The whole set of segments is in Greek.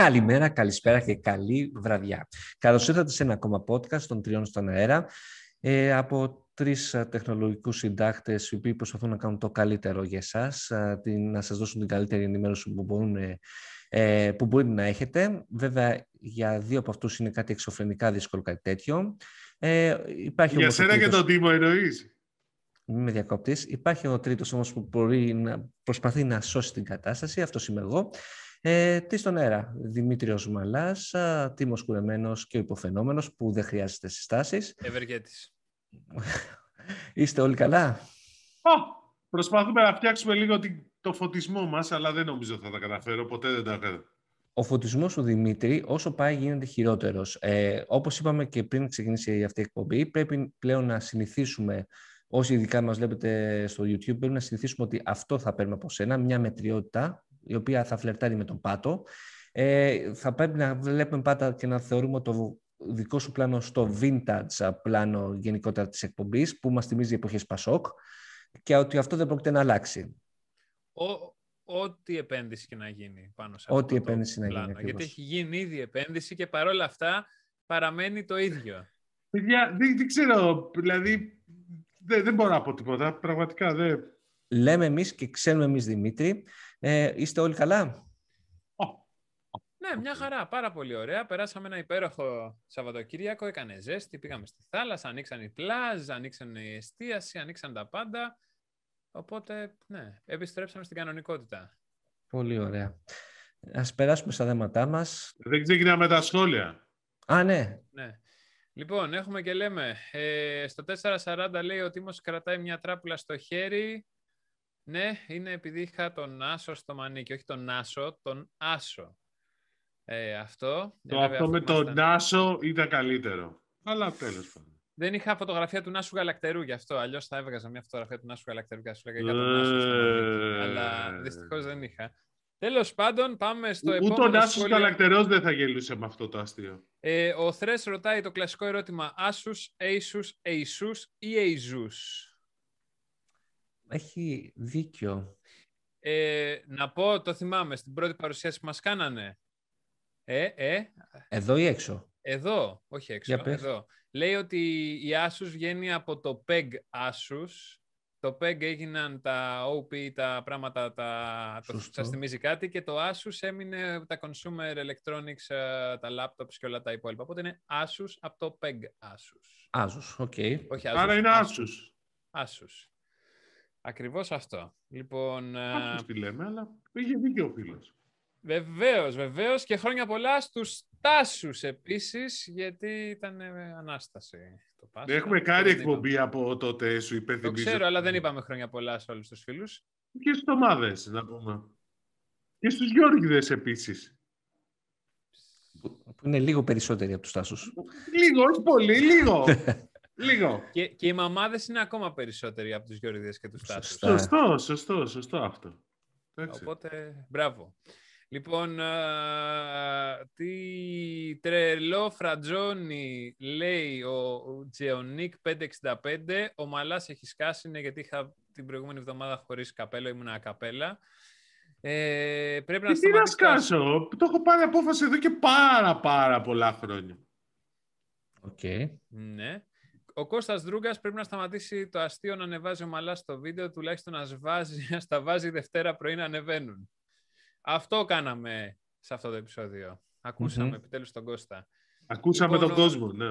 Καλημέρα, καλησπέρα και καλή βραδιά. Καλώς ήρθατε σε ένα ακόμα podcast των τριών στον αέρα από τρεις τεχνολογικούς συντάκτες οι οποίοι προσπαθούν να κάνουν το καλύτερο για εσάς, να σας δώσουν την καλύτερη ενημέρωση που μπορεί να έχετε. Βέβαια, για δύο από αυτούς είναι κάτι εξωφρενικά δύσκολο κάτι τέτοιο. Υπάρχει για σένα και τον Τίμο εννοείς. Μην με διακόπτεις. Υπάρχει ο τρίτος όμως που μπορεί να προσπαθεί να σώσει την κατάσταση. Αυτός είμαι εγώ. Τι στον αέρα, Δημήτριος Μαλάς, Τίμος Κουρεμένος και ο υποφαινόμενος που δεν χρειάζεται συστάσεις. Ευεργέτης. Είστε όλοι καλά? Προσπαθούμε να φτιάξουμε λίγο το φωτισμό μας, αλλά δεν νομίζω θα τα καταφέρω, ποτέ δεν τα καταφέρω. Ο φωτισμός του Δημήτρη όσο πάει γίνεται χειρότερος. Όπως είπαμε και πριν ξεκινήσει αυτή η εκπομπή, πρέπει πλέον να συνηθίσουμε. Όσοι ειδικά μας βλέπετε στο YouTube, πρέπει να συνηθίσουμε ότι αυτό θα παίρνουμε από σένα, μια μετριότητα, η οποία θα φλερτάρει με τον πάτο. Θα πρέπει να βλέπουμε πάντα και να θεωρούμε το δικό σου πλάνο στο vintage πλάνο γενικότερα της εκπομπής, που μας θυμίζει εποχές Πασόκ, και ότι αυτό δεν πρόκειται να αλλάξει. Ό,τι επένδυση και να γίνει πάνω σε αυτό το πλάνο. Γιατί έχει γίνει ήδη επένδυση και παρόλα αυτά παραμένει το ίδιο. Παιδιά, δεν ξέρω, δηλαδή... Δεν μπορώ να πω τίποτα, πραγματικά δεν... Λέμε εμείς και ξέρουμε εμείς, Δημήτρη. Είστε όλοι καλά? Ναι, μια χαρά, πάρα πολύ ωραία. Περάσαμε ένα υπέροχο Σαββατοκύριακο, έκανε ζέστη, πήγαμε στη θάλασσα, ανοίξαν οι πλάζ, ανοίξαν η εστίαση, ανοίξαν τα πάντα. Οπότε, ναι, επιστρέψαμε στην κανονικότητα. Πολύ ωραία. Ας περάσουμε στα θέματά μας. Δεν ξεκινάμε τα σχόλια. Ναι. Λοιπόν, έχουμε και λέμε, στο 4.40 λέει ο Τίμος κρατάει μια τράπουλα στο χέρι. Ναι, είναι επειδή είχα τον Άσο στο μανίκι, όχι τον Άσο, τον Άσο. Αυτό. Αυτό με τον Άσο ήταν καλύτερο. Αλλά τέλος πάντων. Δεν είχα φωτογραφία του Νάσου Γαλακτερού γι' αυτό. Αλλιώς θα έβγαζα μια φωτογραφία του Νάσου Γαλακτερού και θα σου λέγα για τον Άσο στο μανίκι. Αλλά δυστυχώς δεν είχα. Τέλος πάντων, πάμε στο επόμενο σχόλιο. Ούτε ο Νάσος Γαλακτερός δεν θα γελούσε με αυτό το αστείο. Ο Θρες ρωτάει το κλασικό ερώτημα ASUS, ASUS, ASUS ή ASUS. Έχει δίκιο. Να πω, το θυμάμαι, στην πρώτη παρουσίαση που μας κάνανε. Εδώ ή έξω? Εδώ, όχι έξω, εδώ. Λέει ότι η ASUS βγαίνει από το PEG ASUS. Το PEG έγιναν τα OP, τα πράγματα, το σας θυμίζει κάτι, και το ASUS έμεινε τα consumer electronics, τα laptops και όλα τα υπόλοιπα. Οπότε είναι ASUS από το PEG ASUS. ASUS, οκ. Okay. Άρα είναι ASUS. ASUS. Ακριβώς αυτό. Λοιπόν, ASUS τι λέμε, αλλά είχε δίκιο ο φίλος. Βεβαίως, βεβαίως, και χρόνια πολλά στους Τάσους επίσης, γιατί ήταν ανάσταση. Έχουμε κάνει εκπομπή από τότε, σου υπενθυμίζω. Το ξέρω, αλλά δεν είπαμε χρόνια πολλά σε όλους τους φίλους. Και στις ομάδες, να πούμε. Και στους Γιώργιδες επίσης. Που είναι λίγο περισσότεροι από τους Τάσους. Λίγο, όχι πολύ, λίγο. Λίγο. Και οι μαμάδες είναι ακόμα περισσότεροι από τους Γιώργιδες και τους Τάσους. Σωστό αυτό. Έτσι. Οπότε, μπράβο. Λοιπόν, τι τρελό φρατζόνι λέει ο Τζεωνίκ 565. Ο Μαλάς έχει σκάσει, είναι γιατί είχα την προηγούμενη εβδομάδα χωρίς καπέλο, ήμουν ακαπέλα. Πρέπει να τι να σκάσω, το έχω πάρει απόφαση εδώ και πάρα πολλά χρόνια. Οκ. Ναι. Ο Κώστας Δρούγκας πρέπει να σταματήσει το αστείο να ανεβάζει ο Μαλάς στο βίντεο, τουλάχιστον να στα βάζει Δευτέρα πρωί να ανεβαίνουν. Αυτό κάναμε σε αυτό το επεισόδιο. Ακούσαμε επιτέλους τον Κώστα. Ακούσαμε τον κόσμο, ναι.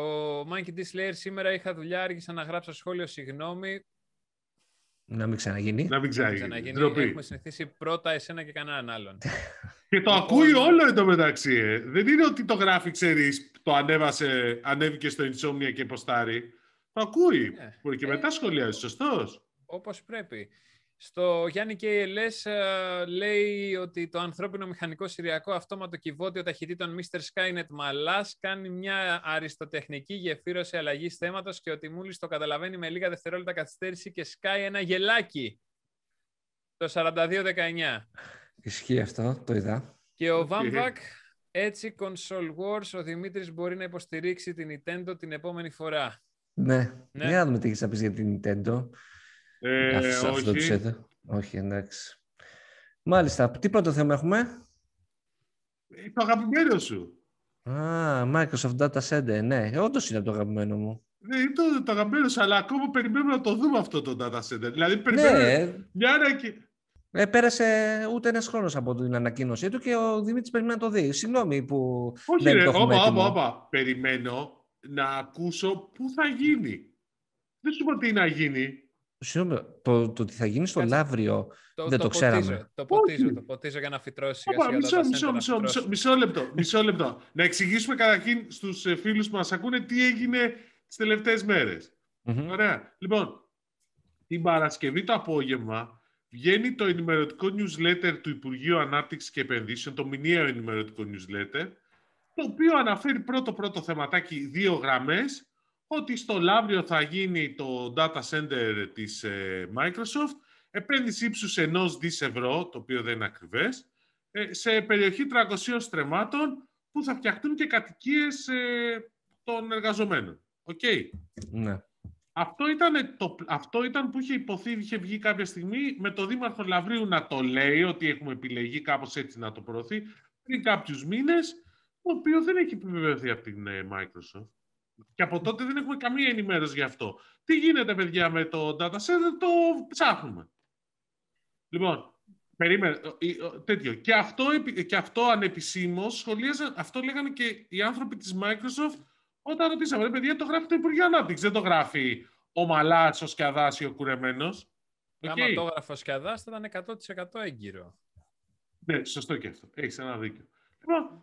Ο Monkey D. Slayer, σήμερα είχα δουλειά, άργησα να γράψω σχόλιο, συγγνώμη. Να μην ξαναγίνει. Έχουμε συνηθίσει πρώτα εσένα και κανέναν άλλον. Και το ακούει όλο εντωμεταξύ. Δεν είναι ότι το γράφει, ξέρεις, το ανέβηκε στο Insomnia και ποστάρει. Το ακούει. Μπορεί και μετά σχολιάζει, σωστός. Όπως πρέπει. Στο Γιάννη KLS λέει ότι το ανθρώπινο μηχανικό σηριακό αυτόματο κυβότιο ταχυτήτων Mr. Skynet Μαλάς κάνει μια αριστοτεχνική γεφύρωση αλλαγής θέματος και ότι μόλις το καταλαβαίνει με λίγα δευτερόλεπτα καθυστέρηση και σκάει ένα γελάκι. Το 42-19. Ισχύει αυτό, το είδα. Και ο Βάμβακ, έτσι Console Wars, ο Δημήτρης μπορεί να υποστηρίξει την Nintendo την επόμενη φορά. Ναι. Για να δούμε τι έχεις να πεις για την Nintendo. Όχι, εντάξει. Μάλιστα, τι πρώτο θέμα έχουμε? Το αγαπημένο σου. Α, Microsoft Data Center, ναι. Όντως είναι το αγαπημένο μου. Ναι, είναι το αγαπημένο σου, αλλά ακόμα περιμένουμε να το δούμε αυτό το Data Center. Δηλαδή, περιμένουμε μια ανακοίνωση. Πέρασε ούτε ένας χρόνος από την ανακοίνωσή του και ο Δημήτρης περιμένει να το δει. Συγγνώμη που. Όχι, δεν το έχουμε έτοιμο. Περιμένω να ακούσω πού θα γίνει. Δεν σου είπα τι να γίνει. Το ότι θα γίνει στο Λαύριο δεν το ξέραμε. Το ποτίζω για να φυτρώσει. Μισό λεπτό. Να εξηγήσουμε καταρχήν στους φίλους που μας ακούνε τι έγινε τις τελευταίες μέρες. Ωραία. Λοιπόν, την Παρασκευή το απόγευμα βγαίνει το ενημερωτικό newsletter του Υπουργείου Ανάπτυξης και Επενδύσεων, το μηνιαίο ενημερωτικό newsletter, το οποίο αναφέρει πρώτο θεματάκι, 2 γραμμές, ότι στο Λαύριο θα γίνει το data center της Microsoft, επένδυση ύψους 1 δις ευρώ, το οποίο δεν είναι ακριβές, σε περιοχή 300 στρεμμάτων που θα φτιαχτούν και κατοικίες των εργαζομένων. Οκ. Okay. Ναι. Αυτό ήταν που είχε υποθεί, είχε βγει κάποια στιγμή με το Δήμαρχο Λαυρίου να το λέει, ότι έχουμε επιλεγεί κάπως έτσι να το προωθεί, πριν κάποιους μήνες, το οποίο δεν έχει επιβεβαιωθεί από την Microsoft. Και από τότε δεν έχουμε καμία ενημέρωση γι' αυτό. Τι γίνεται, παιδιά, με το data center, το ψάχνουμε. Λοιπόν, περίμενε, τέτοιο. Και αυτό ανεπισήμως σχολίαζαν, αυτό λέγανε και οι άνθρωποι της Microsoft όταν ρωτήσαμε, ρε παιδιά, το γράφει το Υπουργείο Ανάπτυξης, δεν το γράφει ο Μαλάς, ο Σκιαδάς ή ο Κουρεμένος. Άμα το γράφει ο Σκιαδάς, θα ήταν 100% έγκυρο. Ναι, σωστό και αυτό. Έχεις ένα δίκιο. Λοιπόν,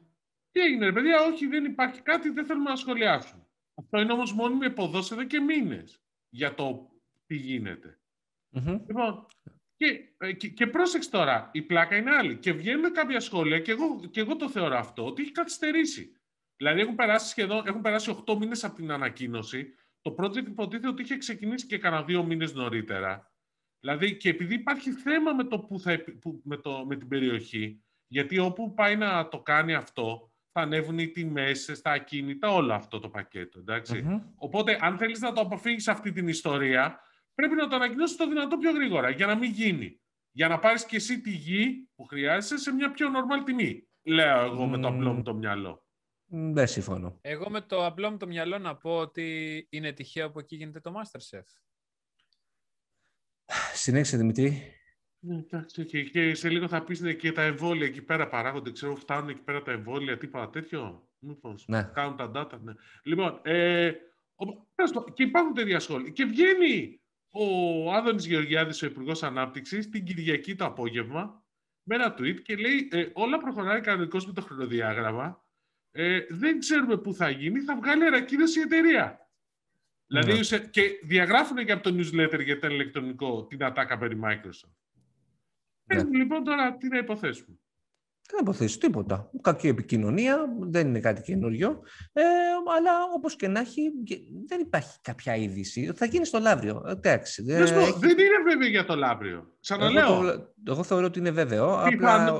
τι έγινε, ρε παιδιά, όχι, δεν υπάρχει κάτι, δεν θέλουμε να σχολιάσουμε. Αυτό είναι όμως μόνιμη εποδόση εδώ και μήνες για το τι γίνεται. Λοιπόν, και πρόσεξε τώρα, η πλάκα είναι άλλη. Και βγαίνουν κάποια σχόλια, και εγώ το θεωρώ αυτό, ότι έχει καθυστερήσει. Δηλαδή έχουν περάσει 8 μήνες από την ανακοίνωση. Το project υποτίθεται ότι είχε ξεκινήσει και κανένα 2 μήνες νωρίτερα. Δηλαδή, και επειδή υπάρχει θέμα με, το που θα, με την περιοχή, γιατί όπου πάει να το κάνει αυτό, θα ανέβουν οι τιμές στα ακίνητα, όλο αυτό το πακέτο, εντάξει. Οπότε, αν θέλεις να το αποφύγεις αυτή την ιστορία, πρέπει να το ανακοινώσεις το δυνατό πιο γρήγορα, για να μην γίνει. Για να πάρεις και εσύ τη γη που χρειάζεσαι σε μια πιο normal τιμή. Λέω εγώ με το απλό μου το μυαλό. Δεν συμφωνώ. Εγώ με το απλό μου το μυαλό να πω ότι είναι τυχαίο που εκεί γίνεται το MasterChef. Συνέχισε, Δημητρή. Εντάξει, και σε λίγο θα πεις και τα εμβόλια εκεί πέρα παράγονται. Ξέρω, φτάνουν εκεί πέρα τα εμβόλια, τίποτα τέτοιο. Μήπως κάνουν τα data, ναι. Λοιπόν, και υπάρχουν τέτοια σχόλια. Και βγαίνει ο Άδωνης Γεωργιάδης, ο Υπουργός Ανάπτυξης, την Κυριακή το απόγευμα, με ένα tweet και λέει: όλα προχωράει κανονικώς με το χρονοδιάγραμμα. Δεν ξέρουμε πού θα γίνει, θα βγάλει ανακοίνωση η εταιρεία. Ναι. Δηλαδή, και διαγράφουν και από το newsletter για το ηλεκτρονικό την ατάκα περί Microsoft. Λοιπόν, τώρα τι να υποθέσουμε. Τι να υποθέσω, τίποτα. Κακή επικοινωνία, δεν είναι κάτι καινούριο. Αλλά όπως και να έχει, δεν υπάρχει κάποια είδηση. Θα γίνει στο Λαύριο. Εντάξει. Δεν είναι βέβαιο για το Λαύριο. Ξαναλέω. Εγώ θεωρώ ότι είναι βέβαιο.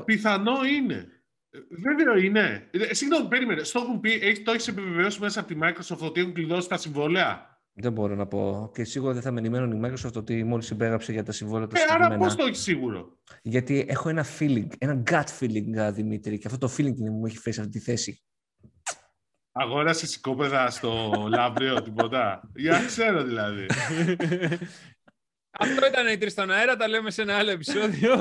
Πιθανό είναι. Βέβαιο είναι. Συγγνώμη, περίμενε. Στο έχουν πει, το έχεις επιβεβαιώσει μέσα από τη Microsoft ότι έχουν κλειδώσει τα συμβόλαια. Δεν μπορώ να πω. Και σίγουρα δεν θα με ενημέρωνε η Microsoft ότι μόλις υπέγραψε για τα συμβόλαια τα συγκεκριμένα. Άρα πώς το έχει σίγουρο. Γιατί έχω ένα feeling, ένα gut feeling, Δημήτρη, και αυτό το feeling είναι που μου έχει φέρει σε αυτή τη θέση. Αγόρασε σηκόπεδα στο Λαύριο, τίποτα. Για να ξέρω δηλαδή. Αυτό ήταν οι 3 στον αέρα, τα λέμε σε ένα άλλο επεισόδιο.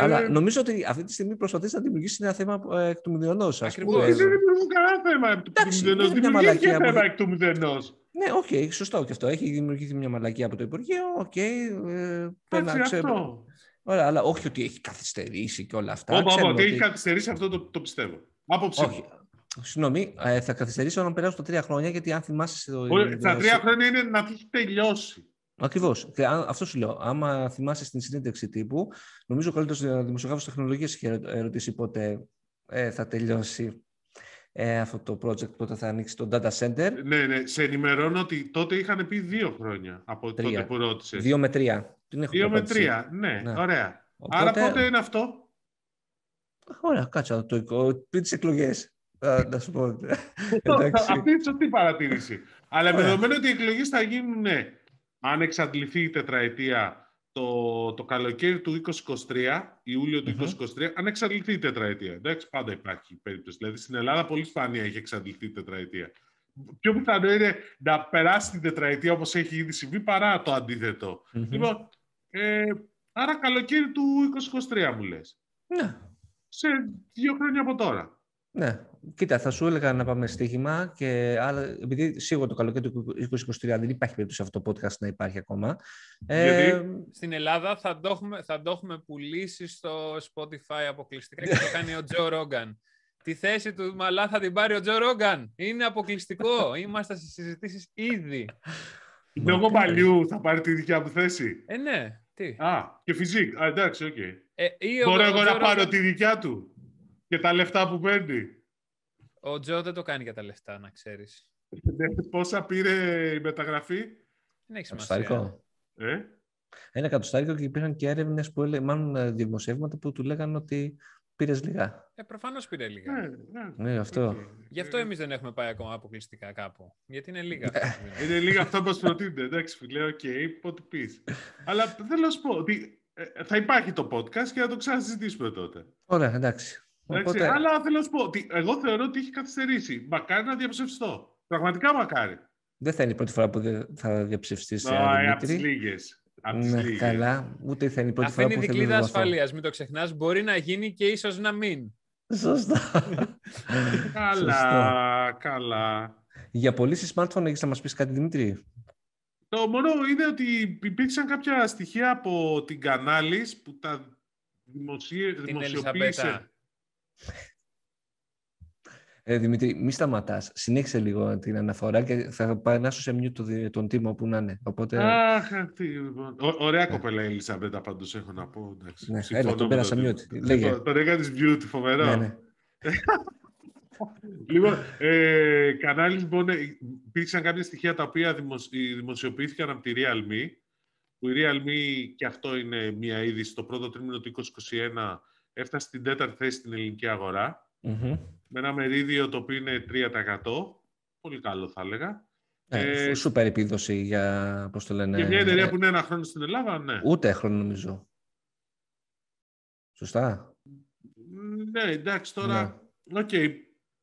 Αλλά νομίζω ότι αυτή τη στιγμή προσπαθείς να δημιουργήσεις ένα θέμα εκ του μηδενός. Ακριβώς. Δεν δημιουργούν κανένα θέμα εκ του μηδενός. Δημιουργήθηκε θέμα εκ του μηδενός. Ναι, οκ, σωστό και αυτό. Έχει δημιουργηθεί μια μαλακία από το Υπουργείο. Οκ. Ωραία, αλλά όχι ότι έχει καθυστερήσει και όλα αυτά. Όχι, ότι έχει καθυστερήσει, αυτό το πιστεύω. Άποψη. Συγγνώμη, θα καθυστερήσει όταν περάσουν τα 3 χρόνια, γιατί αν θυμάσαι. Τα 3 χρόνια είναι να έχει τελειώσει. Ακριβώς. Αυτό σου λέω. Άμα θυμάσαι στην συνέντευξη τύπου, νομίζω ο καλύτερος δημοσιογράφος τεχνολογίας είχε ερωτήσει πότε θα τελειώσει αυτό το project, πότε θα ανοίξει το data center. Ναι. Σε ενημερώνω ότι τότε είχαν πει 2 χρόνια από 3. Τότε που ρώτησες. 2 με 3. 2 με 3, ναι. Ωραία. Οπότε... Άρα πότε είναι αυτό. Ωραία, κάτσα πριν τις εκλογές. Να σου πω. Αυτή είναι σωστή παρατήρηση. Αλλά με δεδομένο ότι οι εκλογές θα γίνουν, αν εξαντληθεί η τετραετία το καλοκαίρι του 2023, Ιούλιο του 2023, αν εξαντληθεί η τετραετία. Εντάξει, πάντα υπάρχει περίπτωση. Δηλαδή στην Ελλάδα πολύ σπάνια έχει εξαντληθεί η τετραετία. Πιο πιθανό είναι να περάσει την τετραετία όπως έχει ήδη συμβεί παρά το αντίθετο. Λοιπόν, άρα καλοκαίρι του 2023 μου λες. Ναι. Σε 2 χρόνια από τώρα. Ναι. Κοίτα, θα σου έλεγα να πάμε στοίχημα, αλλά επειδή σίγουρα το καλοκαίρι του 2023 δεν υπάρχει περίπτωση αυτό το podcast να υπάρχει ακόμα. Στην Ελλάδα θα το έχουμε πουλήσει στο Spotify αποκλειστικά και το κάνει ο Τζο Ρόγκαν. Τη θέση του Μαλά θα την πάρει ο Τζο Ρόγκαν. Είναι αποκλειστικό. Είμαστε σε συζητήσεις ήδη. Λόγω παλιού θα πάρει τη δικιά μου θέση. Ναι. Τι. Και φυσικά. Εντάξει, οκ. Μπορώ εγώ να πάρω τη δικιά του και τα λεφτά που παίρνει. Ο Τζο δεν το κάνει για τα λεφτά, να ξέρεις. Πόσα πήρε η μεταγραφή? Δεν έχει σημασία. Ένα εκατοστάρικο, και υπήρχαν και έρευνες που μάλλον δημοσιεύματα που του λέγανε ότι πήρες λίγα. Προφανώς πήρε λίγα. Ναι, αυτό. Γι' αυτό εμείς δεν έχουμε πάει ακόμα αποκλειστικά κάπου. Γιατί είναι λίγα. Είναι λίγα αυτά που προτείνεται. Εντάξει, φίλε, οκ, πότε πεις. Αλλά θέλω να σου πω ότι θα υπάρχει το podcast και θα το ξανασυζητήσουμε τότε. Ωραία, εντάξει. Οπότε... Αλλά θέλω να σου πω ότι εγώ θεωρώ ότι έχει καθυστερήσει. Μακάρι να διαψευστώ. Πραγματικά μακάρι. Δεν θα είναι η πρώτη φορά που θα διαψευστείς, Δημήτρη. Από τις λίγες. Καλά, ούτε θα είναι η πρώτη φορά που θα διαψευστείς. Αυτή είναι η δικλίδα ασφαλείας, μην το ξεχνάς. Μπορεί να γίνει και ίσως να μην. Σωστά. Καλά. Για πωλήσεις smartphone έχεις να μας πεις κάτι, Δημήτρη? Το μόνο είναι ότι υπήρξαν κάποια στοιχεία από την Κανάλης που τα δημοσιοποίησε. Δημήτρη, μη σταματάς. Συνέχισε λίγο την αναφορά και θα περάσω σε μιούτ τον Τίμο που να είναι. Οπότε... Ωραία κοπέλα η Ελισαβέτα, πάντως έχω να πω. Ναι, έλα, τον πέρασα μιούτ. Τον έκανες μιούτ, φοβερό. Ναι. Λοιπόν, Κανάλης, υπήρξαν κάποια στοιχεία τα οποία δημοσιοποιήθηκαν από τη RealMe. Που η RealMe, και αυτό είναι μια είδηση, το πρώτο τρίμηνο του 2021 έφτασε στην 4η θέση στην ελληνική αγορά, με ένα μερίδιο το οποίο είναι 3%. Πολύ καλό, θα έλεγα. Σούπερ επίδοση για, πώς το λένε... Για μια εταιρεία που είναι 1 χρόνο στην Ελλάδα, ναι. Ούτε χρόνο, νομίζω. Σωστά. Ναι, εντάξει, τώρα... Ναι. Okay.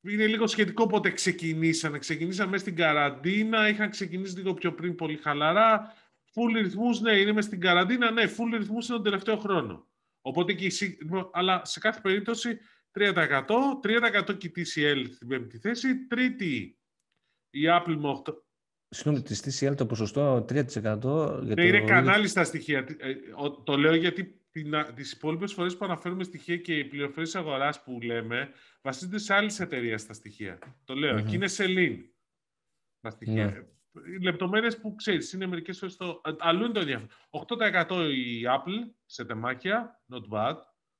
Είναι λίγο σχετικό πότε ξεκινήσαν. Ξεκινήσαν μέσα στην καραντίνα, είχαν ξεκινήσει λίγο πιο πριν πολύ χαλαρά. Full ρυθμούς, ναι, είναι μέσα στην καραντίνα, ναι, full ρυθμούς είναι τον τελευταίο χρόνο. Οπότε και αλλά σε κάθε περίπτωση 3%. 3% και η TCL στην 5η θέση. Τρίτη η Apple με 8%. Συγγνώμη, τη TCL το ποσοστό 3%. Είναι κανάλι στα στοιχεία. Το λέω γιατί τις υπόλοιπες φορές που αναφέρουμε στοιχεία και οι πληροφορίες αγοράς που λέμε βασίζονται σε άλλες εταιρείες στα στοιχεία. Το λέω. Και είναι σελήν τα στοιχεία. Οι λεπτομέρειες που ξέρεις είναι μερικές φορές το... Αλλού είναι το ενδιαφέρον. 8% η Apple σε τεμάχια, not bad.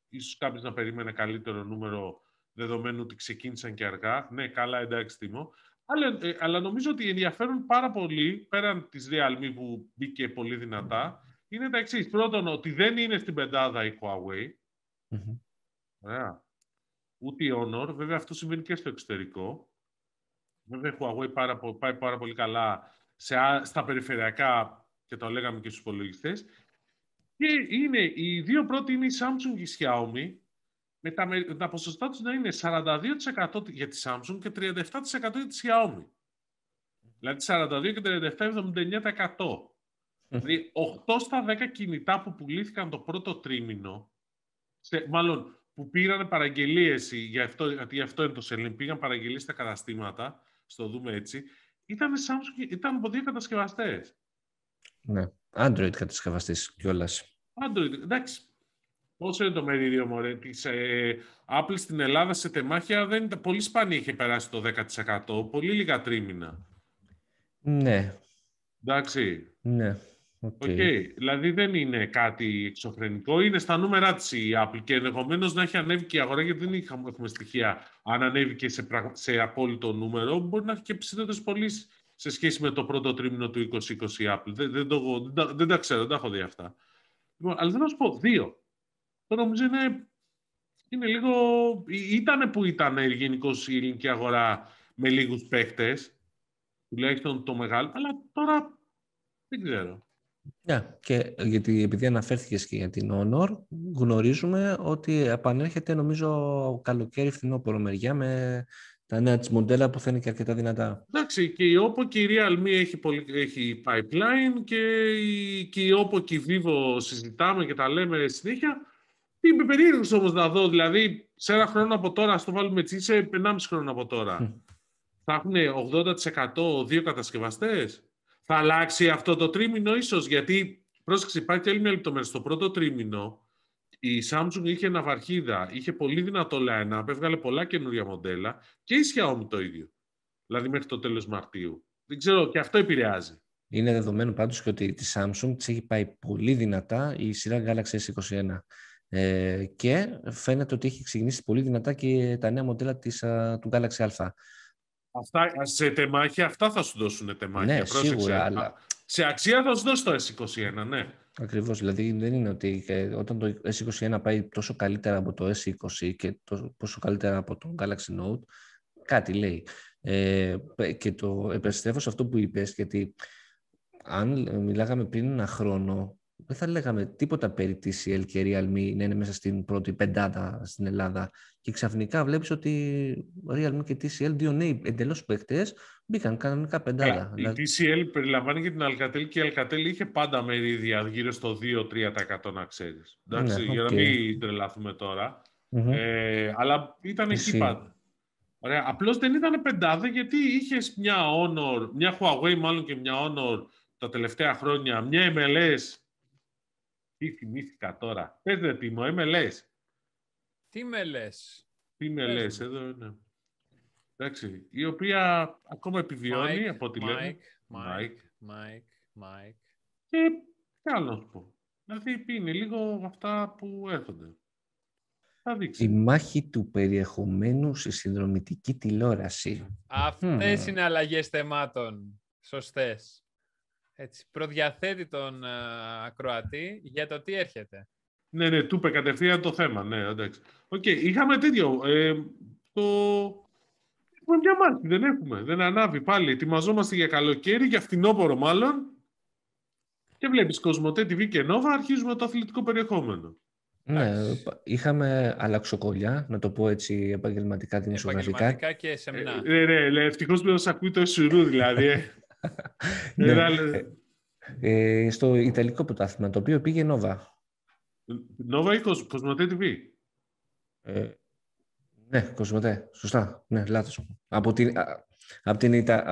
Ίσως κάποιος να περίμενε καλύτερο νούμερο δεδομένου ότι ξεκίνησαν και αργά. Ναι, καλά, εντάξει, Τίμο. Αλλά νομίζω ότι ενδιαφέρουν πάρα πολύ, πέραν της Realme που μπήκε πολύ δυνατά, είναι τα εξής. Πρώτον, ότι δεν είναι στην πεντάδα η Huawei. Ωραία. Ούτε η Honor. Βέβαια, αυτό συμβαίνει και στο εξωτερικό. Βέβαια, η Huawei πάει πάρα πολύ καλά στα περιφερειακά και το λέγαμε και στους υπολογιστές. Και είναι, οι δύο πρώτοι είναι η Samsung και η Xiaomi, με τα ποσοστά τους να είναι 42% για τη Samsung και 37% για τη Xiaomi. Δηλαδή 42% και 37%, 79%. Δηλαδή 8 στα 10 κινητά που πουλήθηκαν το πρώτο τρίμηνο, μάλλον που πήραν παραγγελίες, γι' αυτό είναι το σελήν, πήγαν παραγγελίες στα καταστήματα, στο δούμε έτσι, ήταν από 2 κατασκευαστές. Ναι. Android κατασκευαστής κιόλας. Android, εντάξει. Πόσο είναι το μερίδιο, μωρέ, της Apple στην Ελλάδα σε τεμάχια δεν ήταν. Πολύ σπάνια είχε περάσει το 10%. Πολύ λίγα τρίμηνα. Ναι. Εντάξει. Ναι. Okay. Δηλαδή δεν είναι κάτι εξωφρενικό. Είναι στα νούμερα της η Apple και ενδεχομένως να έχει ανέβει και η αγορά, γιατί δεν έχουμε στοιχεία. Αν ανέβει και σε απόλυτο νούμερο, μπορεί να έχει και ψηλότερες πωλήσεις σε σχέση με το πρώτο τρίμηνο του 2020 Apple. Δεν τα ξέρω, δεν τα έχω δει αυτά. Λοιπόν, αλλά δεν θα σου πω, 2. Το νομίζω είναι λίγο... Ήτανε που ήταν γενικώς η ελληνική αγορά με λίγους παίκτες, τουλάχιστον το μεγάλο, αλλά τώρα δεν ξέρω. Ναι, και γιατί επειδή αναφέρθηκες και για την Honor, γνωρίζουμε ότι επανέρχεται νομίζω καλοκαίρι φθινόπωρο μεριά με τα νέα της μοντέλα που θα είναι και αρκετά δυνατά. Εντάξει, και η OPPO και η RealMe έχει pipeline και η OPPO και η Vivo συζητάμε και τα λέμε συνέχεια. Είμαι περίεργος όμως να δω, δηλαδή σε ένα χρόνο από τώρα, ας το βάλουμε έτσι, σε 1,5 χρόνο από τώρα. Θα έχουν 80% δύο κατασκευαστές. Θα αλλάξει αυτό το τρίμηνο ίσως, γιατί πρόσεξε, υπάρχει και άλλη μια λεπτομέρεια. Στο πρώτο τρίμηνο η Samsung είχε ναυαρχίδα, είχε πολύ δυνατό line-up, έβγαλε πολλά καινούργια μοντέλα και η Xiaomi το ίδιο. Δηλαδή μέχρι το τέλος Μαρτίου. Δεν ξέρω, και αυτό επηρεάζει. Είναι δεδομένο πάντως και ότι τη Samsung της έχει πάει πολύ δυνατά η σειρά Galaxy S21. Και φαίνεται ότι έχει ξεκινήσει πολύ δυνατά και τα νέα μοντέλα του Galaxy Α. Αυτά, σε τεμάχια, αυτά θα σου δώσουν τεμάχια. Ναι, πρόσεξε, σίγουρα, αλλά... Σε αξία θα σου δώσει το S21, ναι. Ακριβώς, δηλαδή δεν είναι ότι όταν το S21 πάει τόσο καλύτερα από το S20 και τόσο καλύτερα από το Galaxy Note, κάτι λέει. Και το επιστρέφω σε αυτό που είπες, γιατί αν μιλάγαμε πριν ένα χρόνο, δεν θα λέγαμε τίποτα περί TCL και RealMe να είναι μέσα στην πρώτη πεντάδα στην Ελλάδα. Και ξαφνικά βλέπεις ότι RealMe και TCL, δύο νέοι εντελώς παίκτες, μπήκαν κανονικά πεντάδα. Η TCL περιλαμβάνει και την Alcatel και η Alcatel είχε πάντα μερίδια γύρω στο 2-3% να ξέρεις. Εντάξει, ναι, για να μην τρελαθούμε τώρα. Mm-hmm. Αλλά ήταν εκεί πάντα. Ωραία. Απλώς δεν ήταν πεντάδα γιατί είχες μια Honor, μια Huawei μάλλον και μια Honor τα τελευταία χρόνια, μια MLS. Τι θυμήθηκα τώρα. Πες δε Τίμο, MLS, εδώ είναι. Εντάξει, η οποία ακόμα επιβιώνει Mike, από ό,τι λέμε. Mike. Και τι άλλο να σου πω. Δηλαδή είναι λίγο αυτά που έρχονται. Θα δείξει. Η μάχη του περιεχομένου στη συνδρομητική τηλεόραση. Αυτές είναι αλλαγές θεμάτων. Σωστές. Έτσι, προδιαθέτει τον ακροατή για το τι έρχεται. Ναι, του είπε κατευθείαν το θέμα. Ναι, εντάξει. Οκ, είχαμε τέτοιο. Έχουμε μια μάχη, δεν έχουμε. Δεν ανάβει πάλι. Ετοιμαζόμαστε για καλοκαίρι, για φθινόπωρο μάλλον. Και βλέπεις Cosmote TV και NOVA, αρχίζουμε το αθλητικό περιεχόμενο. Ναι, είχαμε αλλαξοκολλιά, να το πω έτσι επαγγελματικά, δημοσιογραφικά. Επαγγελματικά και σεμινά. Ναι, ευτυχώς που σας ακούει το Σουρού, δηλαδή. Στο Ιταλικό πρωτάθλημα, το οποίο πήγε NOVA. NOVA ή Cosmote TV? Ναι, Cosmote, σωστά. Ναι, λάθος. Από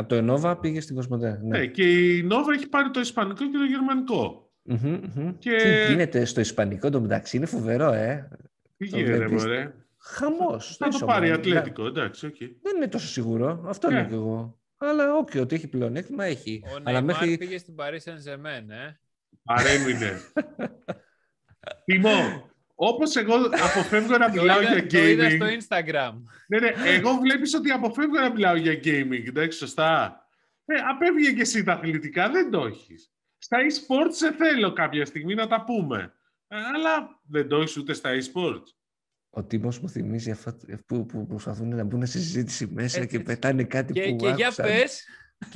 το NOVA πήγε στην Cosmote. Ναι, και η NOVA έχει πάρει το Ισπανικό και το Γερμανικό. Τι γίνεται στο Ισπανικό, το μεταξύ, είναι φοβερό, Τι γίνεται, χαμός. Θα το πάρει Ατλέτικο, εντάξει. Δεν είναι τόσο σίγουρο, αυτό λέω κι εγώ. Αλλά όχι, ότι έχει πλεονέκτημα έχει. Ο Νεϊμάρ πήγε στην Paris Saint-Germain, Παρέμεινε. Τιμό, όπως εγώ αποφεύγω να μιλάω για gaming... Το είδα στο Instagram. Ναι, εγώ βλέπεις ότι αποφεύγω να μιλάω για gaming, εντάξει, σωστά. Απέφυγε και εσύ τα αθλητικά, δεν το έχεις. Στα e-sports σε θέλω κάποια στιγμή να τα πούμε. Αλλά δεν το έχεις ούτε στα e-sports. Ο Τίμος μου θυμίζει αυτά που προσπαθούν να μπουν σε συζήτηση μέσα και πετάνε κάτι που άκουσαν. Και για πες.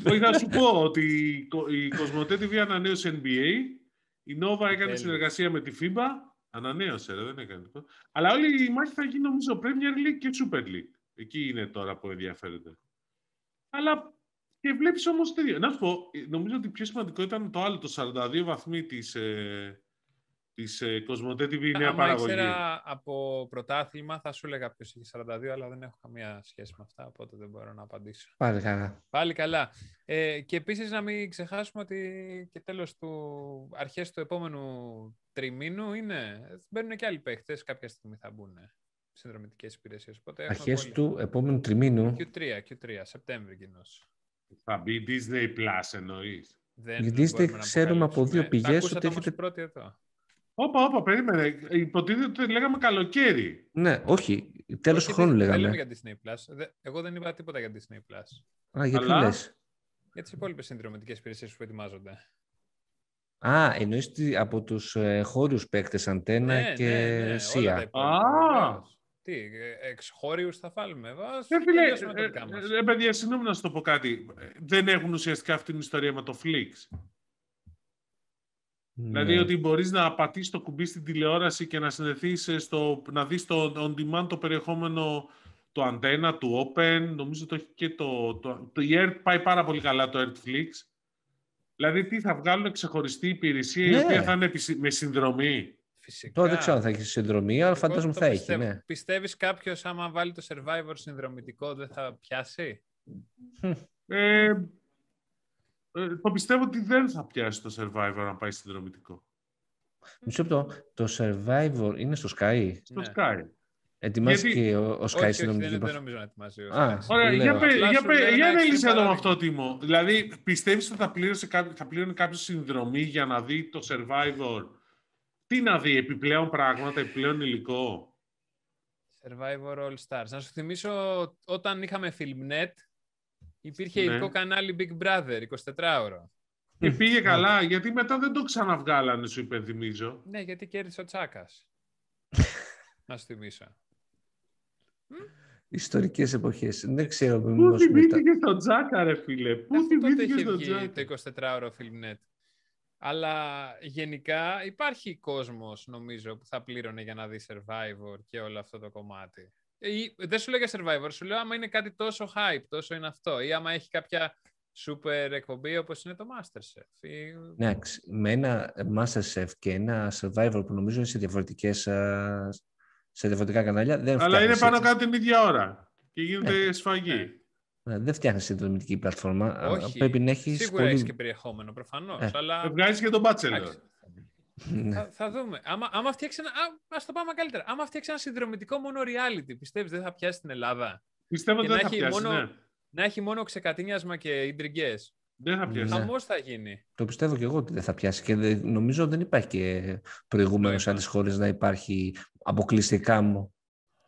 Όχι, θα σου πω ότι η Cosmote TV ανανέωσε NBA, η Nova έκανε συνεργασία με τη FIBA, ανανέωσε, δεν έκανε τίποτα. Αλλά όλη η μάχη θα γίνει νομίζω Premier League και Super League. Εκεί είναι τώρα που ενδιαφέρεται. Αλλά και βλέπεις όμως τέτοιο. Να σου πω, νομίζω ότι πιο σημαντικό ήταν το άλλο, το 42 βαθμοί της Cosmote TV, η νέα παραγωγή. Αν ήξερα από πρωτάθλημα, θα σου έλεγα ποιος είχε 42, αλλά δεν έχω καμία σχέση με αυτά, οπότε δεν μπορώ να απαντήσω. Πάλι καλά. Και επίσης να μην ξεχάσουμε ότι και αρχές του επόμενου τριμήνου μπαίνουν και άλλοι παίχτες, κάποια στιγμή θα μπουν συνδρομητικές υπηρεσίες. Αρχές του επόμενου τριμήνου. Q3, Σεπτέμβρη κοινώς. Θα μπει Disney Plus εννοείς. Disney ξέρουμε από δύο πηγές ότι έχετε... Όπα, περίμενε. Υποτίθεται ότι λέγαμε καλοκαίρι. Ναι, όχι. Τέλος του χρόνου λέγαμε. Δεν λέμε για Disney Plus. Εγώ δεν είπα τίποτα για Disney Plus. Γιατί λες? Για τις υπόλοιπες συνδρομητικές υπηρεσίες που ετοιμάζονται. Εννοείς από τους χώριους παίκτες, Αντένα και Σία. Τι, εξχώριους θα φάλουμε. Παιδιά, συγγνώμη να σου το πω κάτι. Δεν έχουν ουσιαστικά αυτήν την ιστορία με το Flix. Δηλαδή ότι μπορείς να πατήσεις το κουμπί στην τηλεόραση και να συνδεθείς να δεις το on-demand το περιεχόμενο του Αντένα, του Open. Νομίζω το έχει και το Earth πάει πάρα πολύ καλά το Earthflix. Δηλαδή τι θα βγάλουν ξεχωριστή υπηρεσία η οποία θα είναι με συνδρομή. Φυσικά. Τώρα δεν ξέρω αν θα έχει συνδρομή, αλλά φαντάζομαι θα έχει. Ναι. Πιστεύεις κάποιος άμα βάλει το Survivor συνδρομητικό δεν θα πιάσει? Το πιστεύω ότι δεν θα πιάσει το Survivor να πάει συνδρομητικό. Μισό λεπτό. Το Survivor είναι στο ΣΚΑΙ. Στο ΣΚΑΙ. Ναι. Ετοιμάζει και ο ΣΚΑΙ συνδρομητικό. Δεν νομίζω να ετοιμάζει. Ωραία, για ανέλυσε εδώ με αυτό, Τίμο. Δηλαδή, πιστεύεις ότι θα πλήρωνε κάποιο συνδρομή για να δει το Survivor? Τι να δει, επιπλέον πράγματα, επιπλέον υλικό? Survivor All Stars. Να σου θυμίσω όταν είχαμε Filmnet. Υπήρχε ειδικό κανάλι Big Brother, 24ωρο. Και πήγε καλά, γιατί μετά δεν το ξαναβγάλανε, σου υπενθυμίζω. Ναι, γιατί κέρδισε ο Τσάκας. Να σου θυμίσω. Ιστορικές εποχές. Δεν ξέρω. Πού θυμήθηκε τον Τσάκα, ρε φίλε. Πού θυμήθηκε τον Τσάκα. Το 24ωρο Filmnet. Αλλά γενικά υπάρχει κόσμος, νομίζω, που θα πλήρωνε για να δει Survivor και όλο αυτό το κομμάτι. Δεν σου λέω για Survivor, σου λέω άμα είναι κάτι τόσο hype, τόσο είναι αυτό, ή άμα έχει κάποια super εκπομπή όπως είναι το MasterChef. Ναι, με ένα MasterChef και ένα Survivor που νομίζω είναι σε διαφορετικά κανάλια δεν φτιάχνεις. Αλλά είναι πάνω κάτω την ίδια ώρα και γίνεται σφαγή. Δεν φτιάχνεις συνδρομητική πλατφόρμα. Όχι, πρέπει να έχεις σίγουρα πολύ... έχεις και περιεχόμενο προφανώς. Αλλά... βγάζεις και τον Bachelor. Θα δούμε. Άμα φτιάξει ένα. Ας το πάμε καλύτερα. Άμα φτιάξει ένα συνδρομητικό μόνο reality, πιστεύεις δεν θα πιάσει την Ελλάδα? Πιστεύω ότι δεν θα πιάσει. Να έχει μόνο ξεκατίνιασμα και ιντριγκές. Δεν θα πιάσει. Χαμός θα γίνει. Το πιστεύω και εγώ ότι δεν θα πιάσει. Και νομίζω δεν υπάρχει και προηγούμενο σε άλλες χώρες να υπάρχει αποκλειστικά μου.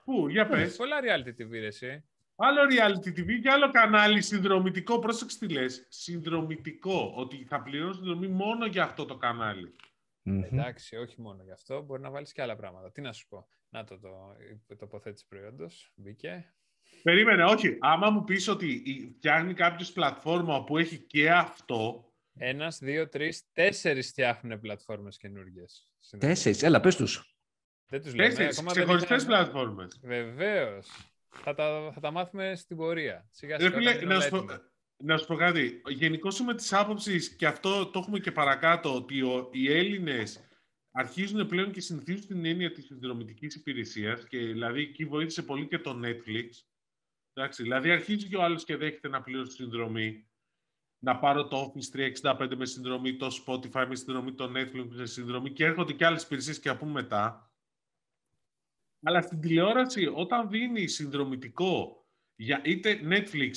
Πού, για πες. Πολλά reality TV, εσύ. Άλλο reality TV και άλλο κανάλι συνδρομητικό. Πρόσεξε τι λες. Συνδρομητικό. Ότι θα πληρώνω συνδρομή μόνο για αυτό το κανάλι. Εντάξει, όχι μόνο γι' αυτό. Μπορεί να βάλεις και άλλα πράγματα. Τι να σου πω. Να το τοποθέτηση προϊόντος. Μπήκε. Περίμενε, όχι. Άμα μου πεις ότι φτιάχνει κάποιος πλατφόρμα που έχει και αυτό... 1, 2, 3, 4 φτιάχνουν πλατφόρμες καινούργιες. 4, έλα πες τους. Δεν τους λέμε. 4 ξεχωριστές πλατφόρμες. Βεβαίως. Θα τα μάθουμε στην πορεία. Να σου πω κάτι, γενικώς είμαι της άποψης, και αυτό το έχουμε και παρακάτω, ότι οι Έλληνες αρχίζουν πλέον και συνηθίζουν την έννοια της συνδρομητικής υπηρεσίας, και δηλαδή εκεί βοήθησε πολύ και το Netflix. Εντάξει, δηλαδή αρχίζει και ο άλλος και δέχεται να πληρώσει συνδρομή, να πάρω το Office 365 με συνδρομή, το Spotify με συνδρομή, το Netflix με συνδρομή, και έρχονται και άλλες υπηρεσίες και από μετά. Αλλά στην τηλεόραση όταν δίνει συνδρομητικό για είτε Netflix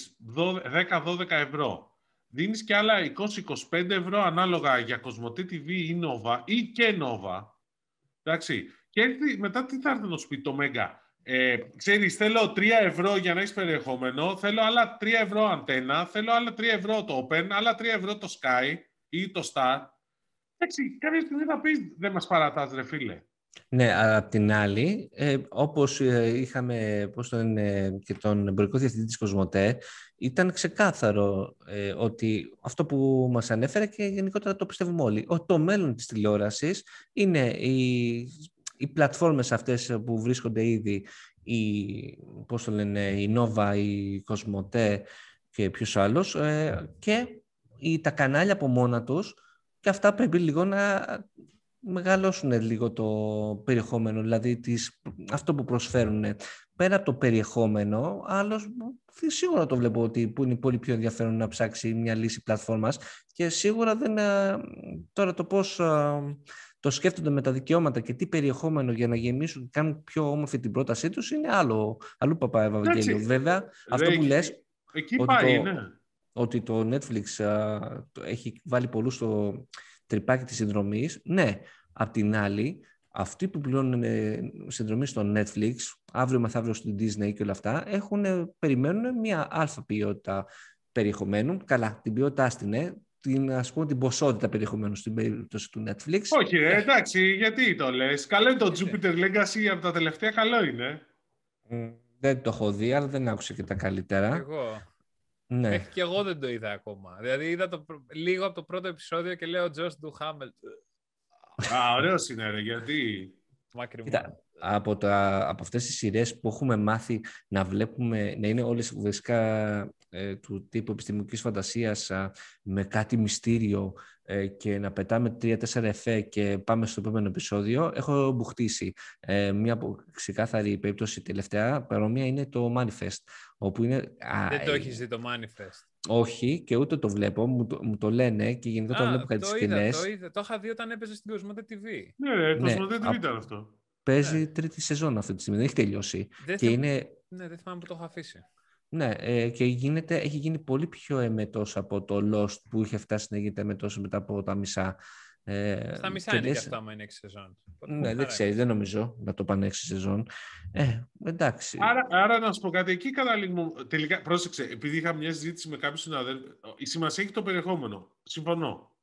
10-12 ευρώ, δίνεις και άλλα 20-25 ευρώ ανάλογα για Cosmote TV ή NOVA ή και NOVA. Εντάξει. Και μετά τι θα έρθει να σου πει το Μέγκα? Ξέρεις, θέλω 3 ευρώ για να έχεις περιεχόμενο, θέλω άλλα 3 ευρώ αντένα, θέλω άλλα 3 ευρώ το Open, άλλα 3 ευρώ το Sky ή το Star. Εντάξει, κάποια στιγμή θα πεις δεν μας παρατάς, ρε φίλε. Ναι, αλλά απ' την άλλη, όπως είχαμε και τον εμπορικό διευθυντή της Cosmote, ήταν ξεκάθαρο ότι αυτό που μας ανέφερε, και γενικότερα το πιστεύουμε όλοι, ότι το μέλλον της τηλεόρασης είναι οι πλατφόρμες αυτές που βρίσκονται ήδη, η Nova, η Cosmote και ποιος άλλος, και τα κανάλια από μόνα τους, και αυτά πρέπει λίγο να... μεγαλώσουν λίγο το περιεχόμενο, δηλαδή αυτό που προσφέρουν. Πέρα από το περιεχόμενο, άλλος σίγουρα το βλέπω ότι που είναι πολύ πιο ενδιαφέρον να ψάξει μια λύση πλατφόρμας, και σίγουρα δεν... Τώρα το πώς το σκέφτονται με τα δικαιώματα και τι περιεχόμενο για να γεμίσουν και κάνουν πιο όμορφη την πρότασή τους είναι άλλο. Αλλού παπά, Ευαγγέλιο. Βέβαια, αυτό που λες... Εκεί πάει, ναι. Ότι το Netflix έχει βάλει πολλού στο... τρυπάκι της συνδρομής, ναι. Απ' την άλλη, αυτοί που πληρώνουν συνδρομή στο Netflix, αύριο μεθαύριο στην Disney και όλα αυτά, περιμένουν μια αλφα ποιότητα περιεχομένου. Καλά, την ποιότητα άστηνε, ας πούμε την ποσότητα περιεχομένου στην περίπτωση του Netflix. Όχι, εντάξει, γιατί το λες. Καλό είναι το Jupiter Legacy από τα τελευταία, καλό είναι. Δεν το έχω δει, αλλά δεν άκουσα και τα καλύτερα. Εγώ. Ναι. Μέχρι και εγώ δεν το είδα ακόμα. Δηλαδή είδα λίγο από το πρώτο επεισόδιο και λέω Just do Hamilton. Α, ωραίος είναι, ρε, γιατί... Κοίτα, από αυτές τις σειρές που έχουμε μάθει να βλέπουμε, να είναι όλες βασικά του τύπου επιστημονικής φαντασίας με κάτι μυστήριο και να πετάμε 3-4 εφέ και πάμε στο επόμενο επεισόδιο, έχω μπουχτίσει. Μία ξεκάθαρη περίπτωση τελευταία παρόμοια είναι το Manifest. Όπου είναι, δεν το έχεις δει το Manifest? Όχι, και ούτε το βλέπω. Μου το λένε και γενικά το βλέπω κάτι σκηνές. Το είχα δει όταν έπαιζε στην Cosmote TV. Ναι, Cosmote TV ήταν αυτό. Παίζει τρίτη σεζόν αυτή τη στιγμή, δεν έχει τελειώσει. Ναι, δεν θυμάμαι που το είχα αφήσει. Ναι, και έχει γίνει πολύ πιο εμετός από το Lost που είχε φτάσει να γίνεται εμετός μετά από τα μισά. Στα μισά είναι και αυτά με 6 σεζόν. Ναι, δεν ξέρει, δεν νομίζω να το πάνε 6 σεζόν. Εντάξει. Άρα να σου πω κάτι, εκεί καταλήγουμε. Τελικά, πρόσεξε, επειδή είχα μια συζήτηση με κάποιους συναδέλφους, η σημασία έχει το περιεχόμενο. Συμφωνώ.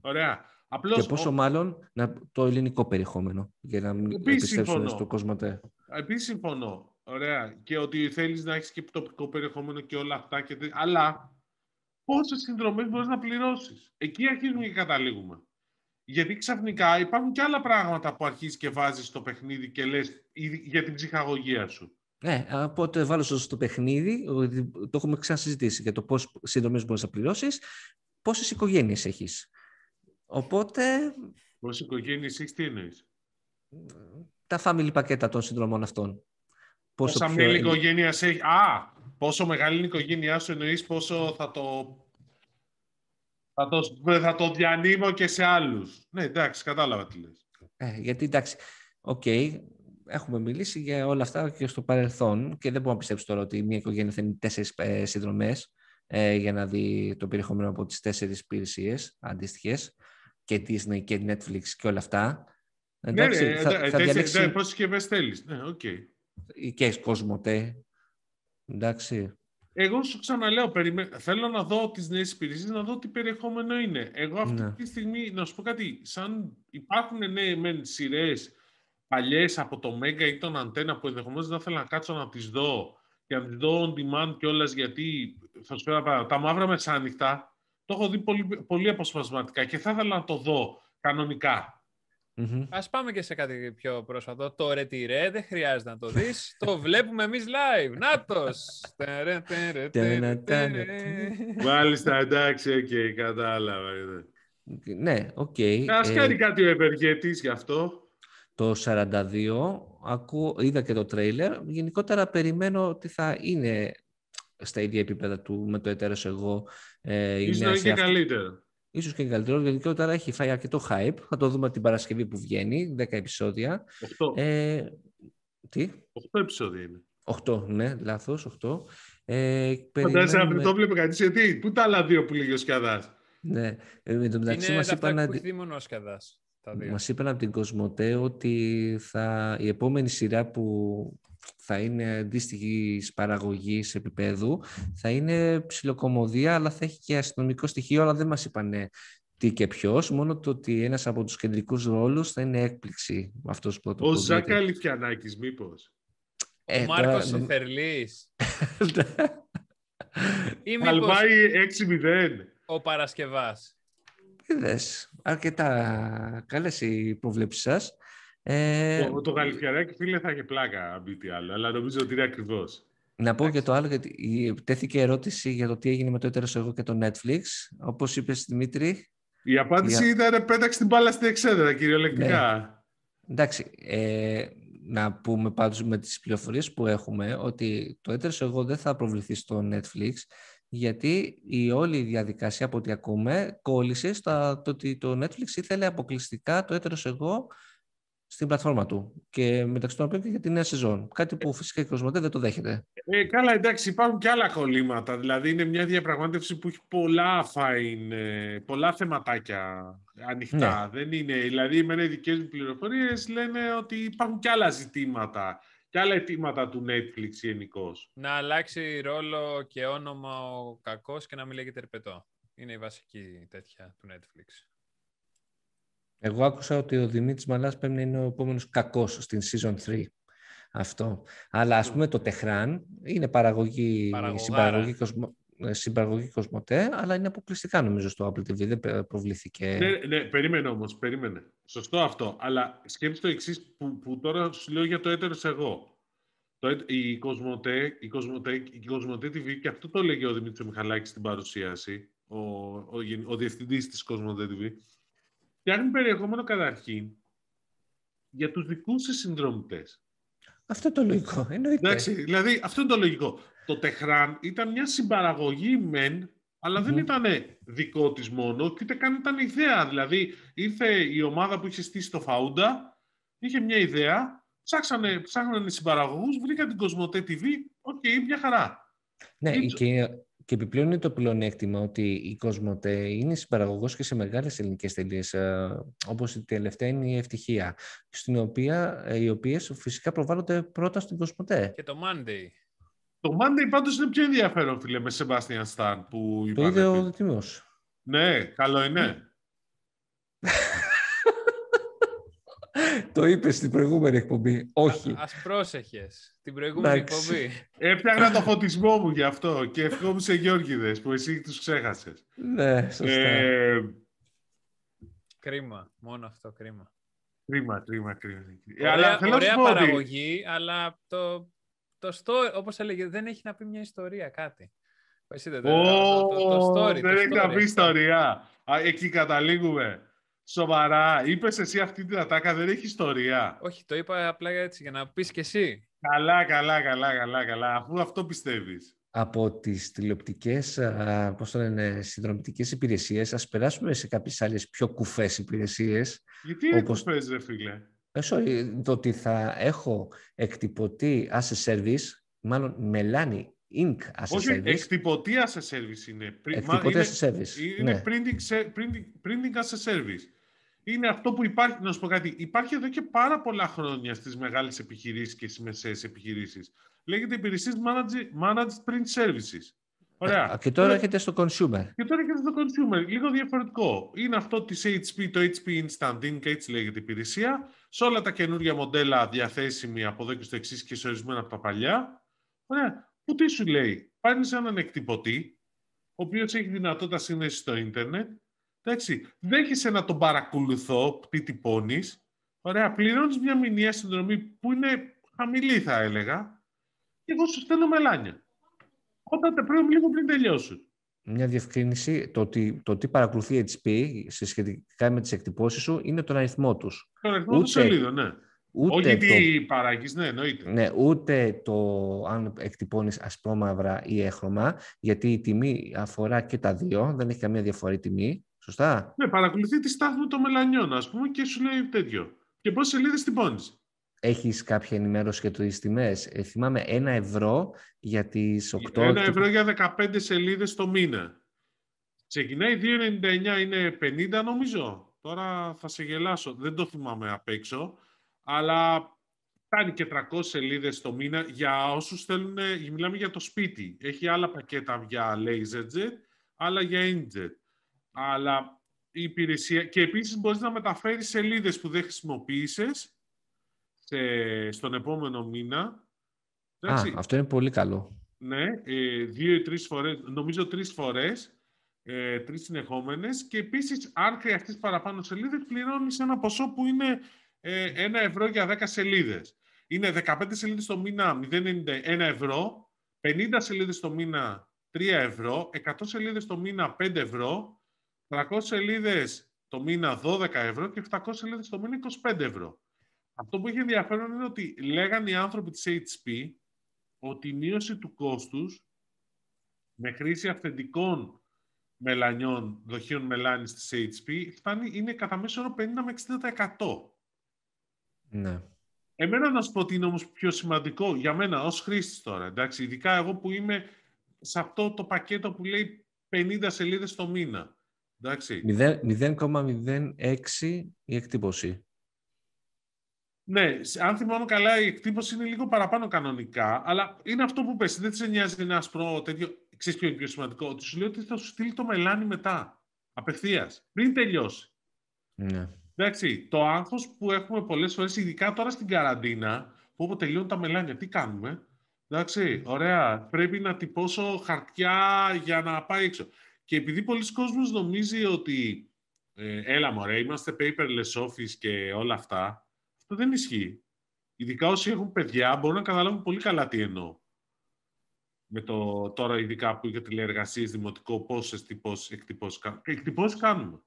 Ωραία. Απλώς, και πόσο μάλλον το ελληνικό περιεχόμενο, για να μην επιστρέψουν στο Cosmote. Επίσης συμφωνώ. Ωραία. Και ότι θέλεις να έχεις και τοπικό περιεχόμενο και όλα αυτά. Αλλά πόσες συνδρομές μπορείς να πληρώσεις? Εκεί αρχίζουμε και καταλήγουμε. Γιατί ξαφνικά υπάρχουν και άλλα πράγματα που αρχίζεις και βάζεις στο παιχνίδι και λες για την ψυχαγωγία σου. Ναι, οπότε βάλω στο παιχνίδι, το έχουμε ξανασυζητήσει για το πόσες συνδρομές μπορείς να πληρώσεις, πόσες οικογένειες έχεις. Οπότε... Πόσες οικογένειες έχεις, τι εννοείς? Τα family πακέτα των συνδρομών αυτών. Πόσα μέλη οικογένειας έχει. Α, πόσο μεγάλη είναι η οικογένειά σου εννοείς, πόσο θα το διανύμω και σε άλλους. Ναι, εντάξει, κατάλαβα τι λες. Γιατί εντάξει, έχουμε μιλήσει για όλα αυτά και στο παρελθόν και δεν μπορώ να πιστέψω τώρα ότι μια οικογένεια θα είναι 4 συνδρομές για να δει το περιεχόμενο από τις 4 υπηρεσίες αντίστοιχες και Disney και Netflix και όλα αυτά. Εντάξει, ναι, θα διαλέξει... Ναι, πόσες συσκευές θέλεις. Ναι, και Cosmote. Εντάξει. Εγώ σου ξαναλέω, θέλω να δω τις νέες υπηρεσίες, να δω τι περιεχόμενο είναι. Εγώ αυτή τη στιγμή, να σου πω κάτι, σαν υπάρχουν νέες σειρές παλιές από το Mega ή τον Αντένα που ενδεχομένως δεν θέλω να κάτσω να τις δω και να τις δω on demand κιόλας, γιατί θα σου πω, τα μαύρα μεσάνυχτα το έχω δει πολύ, πολύ αποσπασματικά και θα ήθελα να το δω κανονικά. Mm-hmm. Ας πάμε και σε κάτι πιο πρόσφατο. Το ρετυρέ, δεν χρειάζεται να το δεις. Το βλέπουμε εμείς live. Νάτος! Μάλιστα, εντάξει, κατάλαβα. Ναι, οκ. Ας κάνει κάτι ο ευεργέτης γι' αυτό. Το 42, είδα και το τρέιλερ. Γενικότερα περιμένω ότι θα είναι στα ίδια επίπεδα του με το Έτερος Εγώ. Ίσως να είναι και καλύτερα. Ίσως και καλύτερο, γιατί όταν έχει φάει αρκετό hype, θα το δούμε την Παρασκευή που βγαίνει, 10 επεισόδια. 8. Τι? 8 επεισόδια είναι. 8, ναι, λάθος, 8. Φαντάζεσαι να το βλέπει κανείς, γιατί, πού τα άλλα 2 που λέγει ο Σκιαδάς. Ναι, με το μεταξύ μας είπαν... Είναι που έχει μόνο ο Σκιαδάς. Μας είπαν από την Cosmote ότι η επόμενη σειρά που θα είναι αντίστοιχης παραγωγής επίπεδου θα είναι ψιλοκωμωδία, αλλά θα έχει και αστυνομικό στοιχείο, αλλά δεν μας είπανε τι και ποιος, μόνο το ότι ένας από τους κεντρικούς ρόλους θα είναι έκπληξη. Αυτός που ο Ζακ Αλιφιανάκης μήπως? Ο Μάρκος Εφερλής. Αλβάει 6-0. Ο Παρασκευάς. Είδες, αρκετά καλές οι προβλέψεις σας. Το Γαλιφιαράκι, φίλε, θα έχει πλάκα αν μπει τι άλλο, αλλά νομίζω ότι είναι ακριβώς. Να πω και το άλλο, γιατί τέθηκε ερώτηση για το τι έγινε με το Έτερος Εγώ και το Netflix. Όπως είπες, Δημήτρη... Η απάντηση ήταν πέταξε την μπάλα στην εξέδρα, κυριολεκτικά. Ναι. Εντάξει, να πούμε πάντως με τις πληροφορίες που έχουμε ότι το Έτερος Εγώ δεν θα προβληθεί στο Netflix, γιατί η όλη διαδικασία, από ό,τι ακούμε, κόλλησε στο ότι το Netflix ήθελε αποκλειστικά το Έτερος Εγώ στην πλατφόρμα του και μεταξύ των οποίων και για τη νέα σεζόν. Κάτι που φυσικά η Cosmote δεν το δέχεται. Καλά, εντάξει, υπάρχουν και άλλα κολλήματα. Δηλαδή είναι μια διαπραγμάτευση που έχει πολλά θεματάκια ανοιχτά. Ναι. Δεν είναι, δηλαδή, με οι δικές μου πληροφορίες λένε ότι υπάρχουν και άλλα ζητήματα και άλλα αιτήματα του Netflix γενικώς. Να αλλάξει ρόλο και όνομα ο κακός και να μην λέγεται Ερπετό. Είναι η βασική τέτοια του Netflix. Εγώ άκουσα ότι ο Δημήτρης Μαλάς πρέπει να είναι ο επόμενος κακός στην Season 3. Αυτό. Αλλά ας πούμε το Τεχράν είναι παραγωγή, συμπαραγωγή συμπαραγωγή Cosmote, αλλά είναι αποκλειστικά νομίζω στο Apple TV, δεν προβλήθηκε. Ναι, περίμενε όμως, περίμενε. Σωστό αυτό, αλλά σκέψου το εξής που τώρα σου λέω για το έτερος εγώ. Η Cosmote TV, και αυτό το λέγει ο Δημήτρης Μιχαλάκης στην παρουσίαση, ο διευθυντής της Cosmote TV, φτιάχνει περιεχόμενο καταρχήν για τους δικούς της συνδρομητές. Αυτό το λογικό, εννοείται. Εντάξει, δηλαδή αυτό είναι το λογικό. Το Τεχράν ήταν μια συμπαραγωγή μεν, αλλά δεν ήταν δικό της μόνο και ούτε καν ήταν ιδέα. Δηλαδή ήρθε η ομάδα που είχε στήσει το Φαούντα, είχε μια ιδέα, ψάχνανε συμπαραγωγούς, βρήκαν την Cosmote TV, οκ, μια χαρά. Ναι, και επιπλέον είναι το πλεονέκτημα ότι η Cosmote είναι συμπαραγωγός και σε μεγάλες ελληνικές ταινίες, όπως η τελευταία είναι η Ευτυχία, οι οποίες φυσικά προβάλλονται πρώτα στην Cosmote. Και το Monday. Το Monday πάντως είναι πιο ενδιαφέρον, φίλε, με Σεμπάστιαν Στάν που το είδε ο Τίμος. Ναι, καλό είναι. Το είπες στην προηγούμενη εκπομπή. Όχι. Ας πρόσεχες. Την προηγούμενη εκπομπή. Έπιαγνα το φωτισμό μου γι' αυτό και ευχόμουσε Γιώργιδες που εσύ τους ξέχασες. Ναι, σωστά. Κρίμα. Μόνο αυτό, κρίμα. Κρίμα. Ωραία παραγωγή, αλλά το story, όπως έλεγε, δεν έχει να πει μια ιστορία, κάτι. Εσύ δεν έχει να πει ιστορία. Εκεί καταλήγουμε. Σοβαρά, είπες εσύ αυτή την ατάκα, δεν έχει ιστορία. Όχι, το είπα απλά έτσι για να πεις και εσύ. Καλά, αφού αυτό πιστεύεις. Από τις τηλεοπτικές, συνδρομητικές υπηρεσίες, ας περάσουμε σε κάποιες άλλες πιο κουφές υπηρεσίες. Γιατί είναι κουφές, ρε φίλε? Το ότι θα έχω εκτυπωτή as a service, μάλλον μελάνι ink as a service. Όχι, εκτυπωτή as a service είναι. Εκτυπωτή as a service. Είναι ναι. printing as a service. Είναι αυτό που υπάρχει, να σου πω κάτι, υπάρχει εδώ και πάρα πολλά χρόνια στις μεγάλες επιχειρήσεις και στις μεσαίες επιχειρήσεις. Λέγεται υπηρεσίες Managed Print Services. Ωραία. Και τώρα έρχεται στο consumer. Λίγο διαφορετικό. Είναι αυτό της HP, το HP Instant Ink, έτσι λέγεται η υπηρεσία. Σε όλα τα καινούργια μοντέλα διαθέσιμη από εδώ και στο εξής και σε ορισμένα από τα παλιά. Ωραία. Που τι σου λέει, παίρνεις έναν εκτυπωτή, ο οποίος έχει δυνατότητα σύνδεση στο ίντερνετ, εντάξει, δέχεσαι να τον παρακολουθώ, τι τυπώνεις, ωραία, πληρώνεις μια μηνιαία συνδρομή που είναι χαμηλή θα έλεγα, και εγώ σου στέλνω μελάνια. Όταν τα πρέπει λίγο πριν τελειώσουν. Μια διευκρίνηση, το τι παρακολουθεί HP σε σχετικά με τις εκτυπώσεις σου είναι τον αριθμό τους. Τον αριθμό του σελίδου, ναι. Όχι τι παράγεις, ναι, εννοείται. Ναι, ούτε το αν εκτυπώνεις ασπρόμαυρα ή έχρωμα, γιατί η τιμή αφορά και τα δύο, δεν έχει καμία διαφορά η τιμή, σωστά? Ναι, παρακολουθεί τη στάθμη των μελανιών, ας πούμε, και σου λέει τέτοιο. Και πόσες σελίδες τυπώνεις. Έχεις κάποια ενημέρωση για τις τιμές? Θυμάμαι 1 ευρώ για τις 8... 1 ευρώ για 15 σελίδες το μήνα. Ξεκινάει 2,99, είναι 50 νομίζω. Τώρα θα σε γελάσω, δεν το θυμάμαι απ' έξω. Αλλά φτάνει και 300 σελίδες το μήνα για όσους θέλουν, μιλάμε για το σπίτι. Έχει άλλα πακέτα για LaserJet, άλλα για Inkjet. Αλλά η υπηρεσία... Και επίσης μπορείς να μεταφέρεις σελίδες που δεν χρησιμοποίησες στον επόμενο μήνα. Αυτό είναι πολύ καλό. Ναι, 2 ή 3 φορές, νομίζω 3 φορές, 3 συνεχόμενες. Και επίσης, αν χρειαστείς παραπάνω σελίδες, πληρώνεις ένα ποσό που είναι... 1 ευρώ για 10 σελίδες. Είναι 15 σελίδες το μήνα, 0,91 ευρώ, 50 σελίδες το μήνα, 3 ευρώ, 100 σελίδες το μήνα, 5 ευρώ, 300 σελίδες το μήνα, 12 ευρώ και 700 σελίδες το μήνα, 25 ευρώ. Αυτό που έχει ενδιαφέρον είναι ότι λέγανε οι άνθρωποι της HP ότι η μείωση του κόστους με χρήση αυθεντικών μελανιών, δοχείων μελάνης της HP, είναι κατά μέσο όρο 50 με 60%. Ναι. Εμένα να σου πω ότι είναι όμως πιο σημαντικό για μένα ως χρήστης τώρα, εντάξει, ειδικά εγώ που είμαι σε αυτό το πακέτο που λέει 50 σελίδες το μήνα, εντάξει. 0,06 η εκτύπωση. Ναι, αν θυμάμαι καλά η εκτύπωση είναι λίγο παραπάνω κανονικά, αλλά είναι αυτό που πες, δεν σε νοιάζει ένα ασπρό τέτοιο, ξέρεις ποιο είναι πιο σημαντικό, ότι σου λέει ότι θα σου στείλει το μελάνι μετά, απευθείας, πριν τελειώσει. Ναι. Εντάξει, το άγχος που έχουμε πολλές φορές, ειδικά τώρα στην καραντίνα, που όπου τελειώνουν τα μελάνια, τι κάνουμε. Εντάξει, ωραία. Πρέπει να τυπώσω χαρτιά για να πάει έξω. Και επειδή πολλοί κόσμος νομίζει ότι έλα μωρέ, είμαστε paperless office και όλα αυτά, αυτό δεν ισχύει. Ειδικά όσοι έχουν παιδιά μπορούν να καταλάβουν πολύ καλά τι εννοώ. Με το τώρα ειδικά που είχε τηλεεργασίες, δημοτικό, πόσες εκτυπώσεις κάνουμε.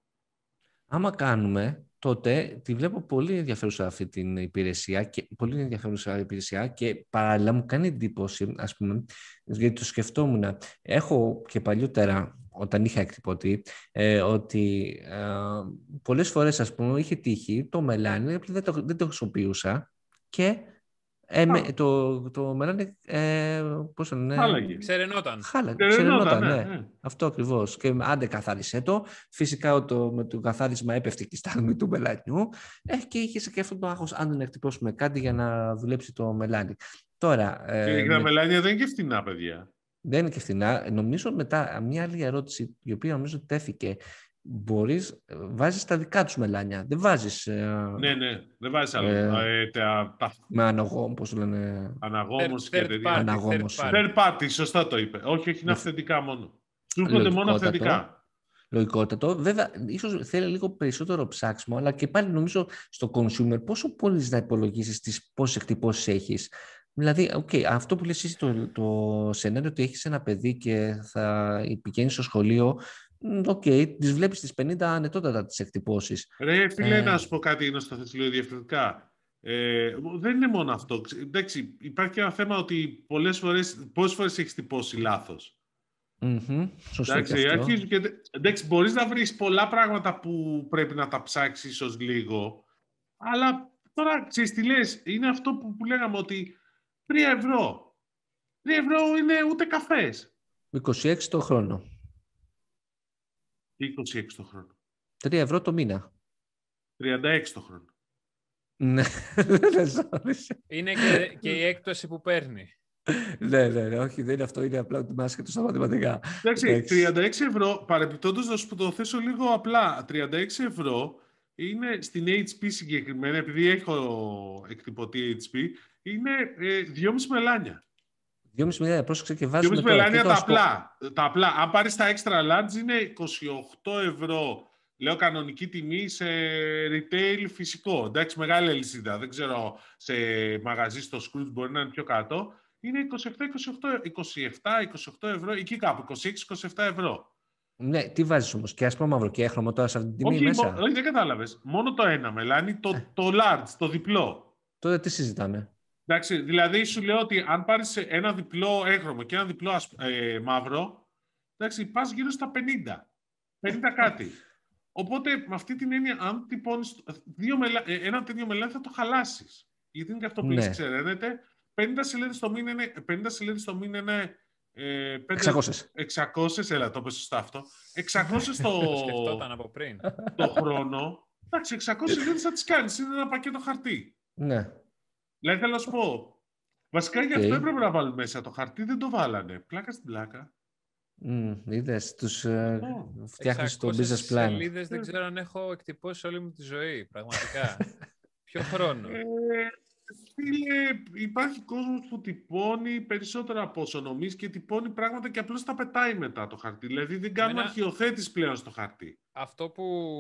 Άμα κάνουμε, τότε τη βλέπω πολύ ενδιαφέρουσα αυτή την υπηρεσία και πολύ ενδιαφέρουσα υπηρεσία και παράλληλα μου κάνει εντύπωση, ας πούμε, γιατί το σκεφτόμουν. Έχω και παλιότερα, όταν είχα εκτυπωτή, ότι πολλές φορές, ας πούμε, είχε τύχει το μελάνι, δεν το χρησιμοποιούσα και... το μελάνι, πώς είναι, ξερενόταν. Ξερενόταν, ναι. Αυτό ακριβώς. Και άντε καθάρισε το. Φυσικά με το καθάρισμα έπεφτε και η στάλμη του μελανιού. Και είχε και αυτό το άγχος, αν δεν εκτυπώσουμε κάτι για να δουλέψει το μελάνι. Τώρα, τα μελάνια δεν είναι και φτηνά, παιδιά. Δεν είναι και φτηνά. Νομίζω μετά, μια άλλη ερώτηση, η οποία νομίζω τέθηκε. Βάζεις τα δικά τους μελάνια. Δεν βάζεις... Ναι, δεν βάζεις άλλο. Με αναγόμ, πώς λένε... Αναγόμος και τέτοια. Third party, σωστά το είπε. Όχι, είναι αυθεντικά μόνο. Του έρχονται μόνο αυθεντικά. Λογικότατο. Βέβαια, ίσως θέλει λίγο περισσότερο ψάξιμο, αλλά και πάλι νομίζω στο consumer πόσο μπορείς να υπολογίσεις τις πόσες εκτυπώσεις έχεις. Δηλαδή, αυτό που λες εσύ το σενάριο ότι έχεις ένα παιδί και θα πηγαίνεις στο σχολείο. Τις βλέπεις τις 50 ανετότατα τις εκτυπώσεις. Ρε φίλε, να σου πω κάτι, είναι στο θεσλείο διαφορετικά. Δεν είναι μόνο αυτό. Εντάξει, υπάρχει και ένα θέμα ότι πόσες φορές έχεις τυπώσει λάθος. Σωστά και αυτό. Εντάξει, μπορείς να βρεις πολλά πράγματα που πρέπει να τα ψάξεις ίσως λίγο. Αλλά τώρα, ξέρεις τι λες, είναι αυτό που λέγαμε ότι 3 ευρώ. 3 ευρώ είναι ούτε καφές. 26 το χρόνο. 26 το χρόνο. 3 ευρώ το μήνα. 36 το χρόνο. Ναι, είναι και η έκπτωση που παίρνει. Ναι, όχι, δεν είναι αυτό, είναι απλά ότι μας σκέφτομαι στα μαθηματικά. Εντάξει, 36 ευρώ, παρεμπιπτόντως να σου το θέσω λίγο απλά, 36 ευρώ είναι στην HP συγκεκριμένα, επειδή έχω εκτυπωτή HP, είναι 2,5 μελάνια. 2,5 μελάνια, πρόσεξε και βάζουμε... 2,5 μελάνια τα απλά. Αν πάρεις τα extra large είναι 28 ευρώ, λέω κανονική τιμή, σε retail φυσικό. Εντάξει, μεγάλη αλυσίδα. Δεν ξέρω, σε μαγαζί στο Scrooge μπορεί να είναι πιο κάτω. Είναι 27-28 ευρώ, εκεί κάπου, 26-27 ευρώ. Ναι, τι βάζεις όμως, και ασπρό μαύρο και έχρωμο τώρα σε αυτή την τιμή μέσα. Όχι, δεν κατάλαβες. Μόνο το ένα μελάνι, το large, το διπλό. Τότε τι συζητάμε. Εντάξει, δηλαδή σου λέω ότι αν πάρεις ένα διπλό έγχρωμο και ένα διπλό μαύρο, εντάξει, πας γύρω στα 50 κάτι. Οπότε με αυτή την έννοια, αν τυπώνεις ένα τέτοιο μελάνι θα το χαλάσεις. Γιατί είναι και αυτό που λες, ξέρετε, 50 σελίδες το μήνα είναι 600, έλα το πες σωστά αυτό, 600 το χρόνο, εντάξει, 600 σελίδες θα τις κάνεις, είναι ένα πακέτο χαρτί. Ναι. Δηλαδή, θέλω να σου πω, βασικά για αυτό έπρεπε να βάλουν μέσα το χαρτί, δεν το βάλανε. Πλάκα στην πλάκα. Είδες, τους φτιάχνεις το business plan. 600 σελίδες, δεν ξέρω αν έχω εκτυπώσει όλη μου τη ζωή, πραγματικά. Ποιο χρόνο. Φίλε, υπάρχει κόσμος που τυπώνει περισσότερο από όσο νομίζει και τυπώνει πράγματα και απλώς τα πετάει μετά το χαρτί. Δηλαδή δεν κάνουμε αρχιοθέτηση πλέον στο χαρτί. Αυτό που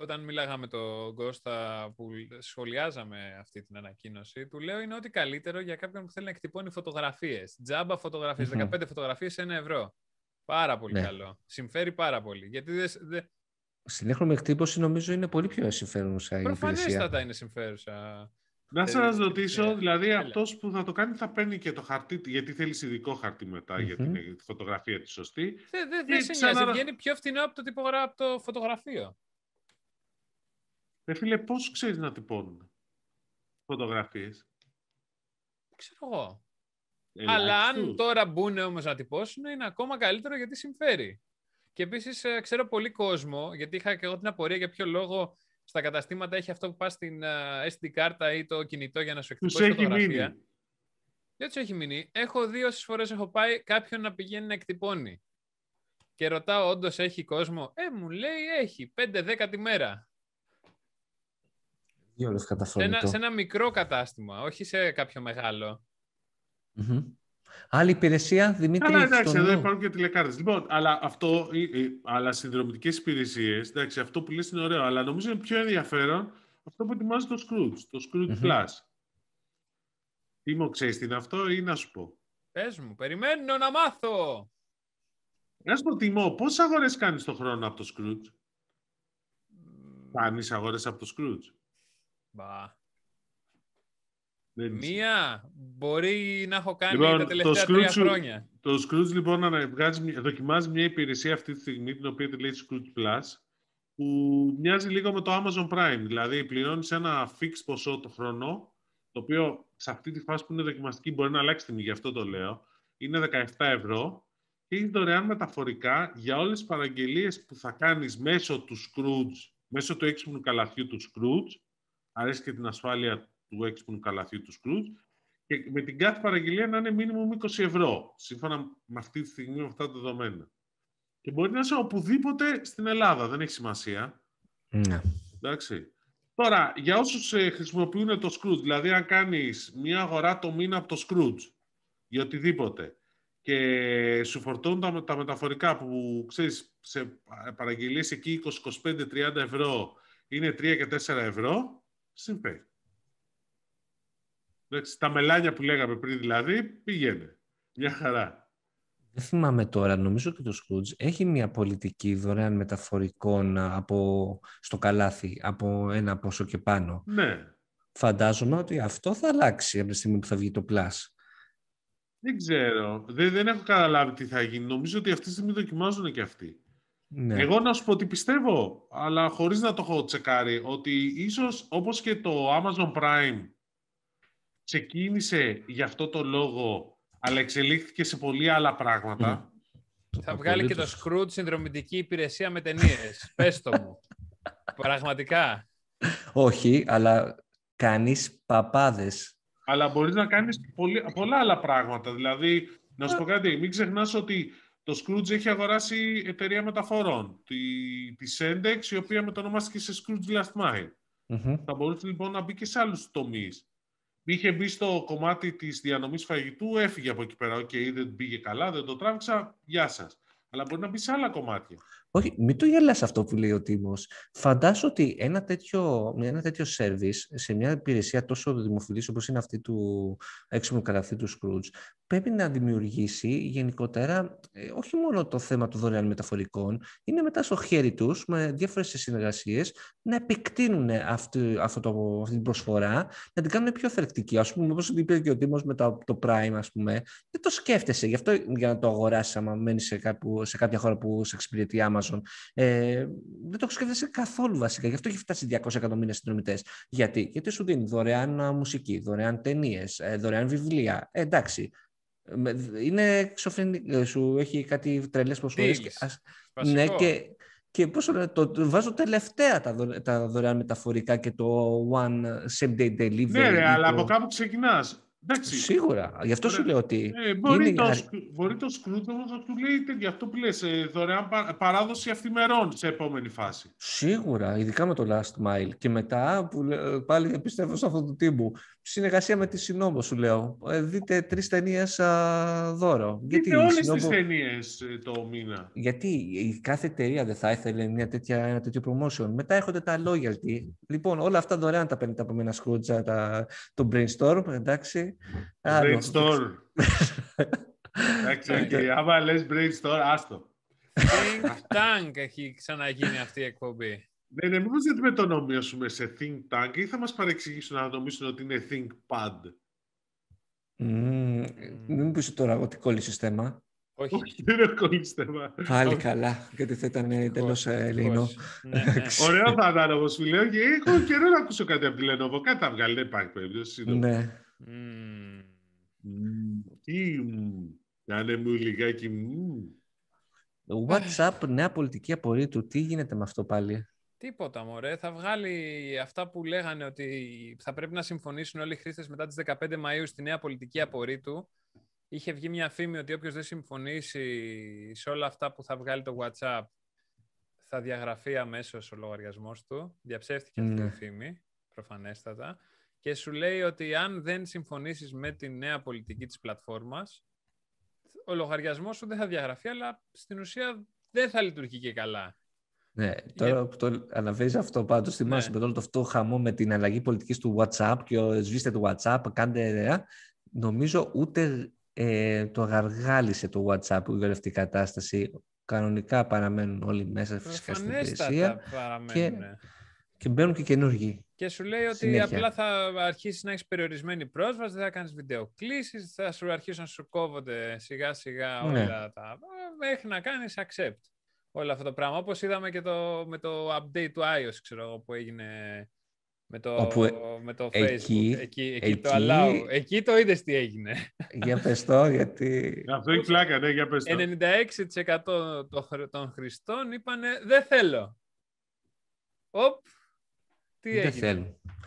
όταν μιλάγαμε με τον Κώστα που σχολιάζαμε αυτή την ανακοίνωση, του λέω είναι ότι καλύτερο για κάποιον που θέλει να εκτυπώνει φωτογραφίες. Τζάμπα φωτογραφίες, 15 φωτογραφίες σε 1 ευρώ. Πάρα πολύ καλό. Συμφέρει πάρα πολύ. Γιατί Συνέχρωμη εκτύπωση νομίζω είναι πολύ πιο συμφέρουσα η υπηρεσία. Προφανέστατα είναι συμφέρουσα. Να σας ρωτήσω, δηλαδή αυτός που θα το κάνει θα παίρνει και το χαρτί, γιατί θέλει ειδικό χαρτί μετά για τη φωτογραφία τη σωστή. Δεν σε νοιάζει, βγαίνει πιο φθηνό από το φωτογραφείο. Φίλε, πώς ξέρεις να τυπώνουν φωτογραφίες? Δεν ξέρω εγώ. Αλλά αν τώρα μπουν όμως να τυπώσουν είναι ακόμα καλύτερο γιατί συμφέρει. Και επίσης ξέρω πολύ κόσμο, γιατί είχα και εγώ την απορία για ποιο λόγο στα καταστήματα έχει αυτό που πας στην SD κάρτα ή το κινητό για να σου εκτυπώσει φωτογραφία. Δεν τους έχει μείνει. Έχω δει όσες φορές έχω πάει κάποιον να πηγαίνει να εκτυπώνει. Και ρωτάω, όντως έχει κόσμο? Μου λέει έχει, 5-10 τη μέρα. Σε ένα μικρό κατάστημα, όχι σε κάποιο μεγάλο. Mm-hmm. Άλλη υπηρεσία, Δημήτρη. Αλλά εντάξει, εδώ υπάρχουν και τηλεκάρτες. Λοιπόν, αλλά αυτό, αλλά συνδρομητικές υπηρεσίες, εντάξει, αυτό που λες είναι ωραίο, αλλά νομίζω είναι πιο ενδιαφέρον αυτό που ετοιμάζει το Scrooge, το Scrooge Plus. Τίμο, ξέρεις τι είναι αυτό ή να σου πω? Πες μου, περιμένω να μάθω. Να σου πω, Τίμο, πόσες αγορές κάνεις το χρόνο από το Scrooge? Κάνεις αγορές από το Scrooge? Μπα. Μία μπορεί να έχω κάνει λοιπόν, τα τελευταία τρία χρόνια. Το Scrooge λοιπόν δοκιμάζει μια υπηρεσία αυτή τη στιγμή, την οποία τη λέει Scrooge Plus, που μοιάζει λίγο με το Amazon Prime. Δηλαδή πληρώνεις ένα fixed ποσό το χρόνο, το οποίο σε αυτή τη φάση που είναι δοκιμαστική μπορεί να αλλάξει τιμή, γι' αυτό το λέω. Είναι 17 ευρώ και έχει δωρεάν μεταφορικά για όλες τις παραγγελίες που θα κάνεις μέσω του Scrooge, μέσω του έξυπνου καλαθιού του Scrooge. Αρέσει και την ασφάλεια του έξυπνου καλαθιού του Scrooge, και με την κάθε παραγγελία να είναι μίνιμουμ 20 ευρώ, σύμφωνα με αυτή τη στιγμή, με αυτά τα δεδομένα. Και μπορεί να είσαι οπουδήποτε στην Ελλάδα, δεν έχει σημασία. Ναι. Εντάξει. Τώρα, για όσους χρησιμοποιούν το Scrooge, δηλαδή αν κάνεις μια αγορά το μήνα από το Scrooge για οτιδήποτε και σου φορτώνουν τα μεταφορικά που ξέρεις, σε παραγγελίες εκεί 20, 25, 30 ευρώ είναι 3 και 4 ευρώ, συμπαίρει. Τα μελάνια που λέγαμε πριν δηλαδή, πήγαινε. Μια χαρά. Δεν θυμάμαι τώρα, νομίζω ότι το Scrooge έχει μια πολιτική δωρεάν μεταφορικών στο καλάθι από ένα πόσο και πάνω. Ναι. Φαντάζομαι ότι αυτό θα αλλάξει από τη στιγμή που θα βγει το Plus. Δεν ξέρω. Δεν έχω καταλάβει τι θα γίνει. Νομίζω ότι αυτή τη στιγμή δοκιμάζουν και αυτοί. Ναι. Εγώ να σου πω ότι πιστεύω, αλλά χωρίς να το έχω τσεκάρει, ότι ίσως όπως και το Amazon Prime ξεκίνησε γι' αυτό το λόγο, αλλά εξελίχθηκε σε πολλοί άλλα πράγματα. Θα βγάλει και το Scrooge συνδρομητική υπηρεσία με ταινίες. Πες το μου. Πραγματικά. Όχι, αλλά κάνεις παπάδες. Αλλά μπορείς να κάνεις πολλά άλλα πράγματα. Δηλαδή, να σου πω κάτι, μην ξεχνάς ότι το Scrooge έχει αγοράσει εταιρεία μεταφορών. Τη Sendex, η οποία μετονομάστηκε σε Scrooge Last Mile. Θα μπορούσε λοιπόν να μπει και σε άλλους τομείς. Είχε μπει στο κομμάτι της διανομής φαγητού, έφυγε από εκεί πέρα. Οκ, δεν πήγε καλά, δεν το τράβηξα, γεια σας. Αλλά μπορεί να μπει σε άλλα κομμάτια. Όχι, μην το γελάς αυτό που λέει ο Τίμος. Φαντάσου ότι ένα τέτοιο service σε μια υπηρεσία τόσο δημοφιλής όπως είναι αυτή του έξυπνου καλαθιού του Scrooge πρέπει να δημιουργήσει γενικότερα όχι μόνο το θέμα των δωρεάν μεταφορικών, είναι μετά στο χέρι τους με διάφορες συνεργασίες να επεκτείνουν αυτή την προσφορά, να την κάνουν πιο θερκτική. Ας πούμε, όπως είπε και ο Τίμος με το Prime, ας πούμε, δεν το σκέφτεσαι. Γι' αυτό για να το αγοράσεις, άμα μένεις σε κάποια χώρα που σε εξυπηρετεί Amazon. Δεν το σκέφτεσαι καθόλου βασικά. Γι' αυτό έχει φτάσει 200 εκατομμύρια συνδρομητές. Γιατί σου δίνει δωρεάν μουσική, δωρεάν ταινίες, δωρεάν βιβλία. Εντάξει. Είναι εξωφρενικό. Σου έχει κάτι τρελές προσφορές. Ναι, και πώς το βάζω τελευταία τα δωρεάν μεταφορικά και το one same day delivery. Ναι, ρε, αλλά από κάπου ξεκινάς. Εντάξει. Σίγουρα. Γι' αυτό σου λέω ότι. Μπορεί το Scrooge όμως να του λέει για αυτό που λες, δωρεάν παράδοση αυθημερών σε επόμενη φάση. Σίγουρα, ειδικά με το last mile. Και μετά, που πάλι πιστεύω σε αυτό το τύπο, συνεργασία με τη Συνόμπο σου λέω. Δείτε 3 ταινίες δώρο. Δείτε όλες τις ταινίες το μήνα. Γιατί η κάθε εταιρεία δεν θα ήθελε ένα τέτοιο promotion. Μετά έρχονται τα loyalty. Λοιπόν, όλα αυτά δωρεάν τα παίρνετε από μένα Scrooge, το brainstorm, εντάξει. Brainstorm. Εντάξει, και άμα λες brainstorm, άστο. Think tank έχει ξαναγίνει αυτή η εκπομπή. Ναι, μήπως δεν μετονομιώσουμε σε think tank ή θα μας παρεξηγήσουν να νομίσουν ότι είναι think pad. Μην μου πεις τώρα ότι κόλλησες θέμα. Όχι, δεν κόλλησες θέμα. Πάλι καλά, γιατί θα ήταν τελώς ελληνικό. Ωραίο θα ήταν όμως σου λέω και έχω καιρό να ακούσω κάτι από τη Lenovo. Κάτι θα βγάλει, δεν υπάρχει περίπτωση. Ναι. Κάνε μου λιγάκι. WhatsApp, νέα πολιτική απορρίτου. Τι γίνεται με αυτό πάλι? Τίποτα μωρέ, θα βγάλει αυτά που λέγανε ότι θα πρέπει να συμφωνήσουν όλοι οι χρήστες μετά τις 15 Μαΐου στη νέα πολιτική απορρίτου. Είχε βγει μια φήμη ότι όποιος δεν συμφωνήσει σε όλα αυτά που θα βγάλει το WhatsApp θα διαγραφεί αμέσως ο λογαριασμός του. Διαψεύτηκε αυτή η φήμη, προφανέστατα. και σου λέει ότι αν δεν συμφωνήσεις με τη νέα πολιτική της πλατφόρμας, ο λογαριασμός σου δεν θα διαγραφεί, αλλά στην ουσία δεν θα λειτουργεί και καλά. Ναι, τώρα που το αναφέρεις αυτό, πάντως θυμάσαι με όλο το αυτό χαμό με την αλλαγή πολιτικής του WhatsApp και σβήστε το WhatsApp, κάντε ρεά. Νομίζω ούτε το αγαργάλισε το WhatsApp που γύρω αυτή η κατάσταση. Κανονικά παραμένουν όλοι μέσα φυσικά στην υπηρεσία και μπαίνουν και καινούργοι. Και σου λέει ότι απλά θα αρχίσεις να έχεις περιορισμένη πρόσβαση, δεν θα κάνεις βιντεοκλήσεις, θα σου αρχίσουν να σου κόβονται σιγά σιγά όλα τα... Έχει να κάνεις accept όλο αυτό το πράγμα. Όπως είδαμε και με το update του iOS, ξέρω, που έγινε με το Facebook. Εκεί το allow. Εκεί το είδες τι έγινε. Για πες το, γιατί... Αυτό έχει φλάκα, ναι, για πες το. 96% των χρηστών είπανε «Δεν θέλω». Οπ.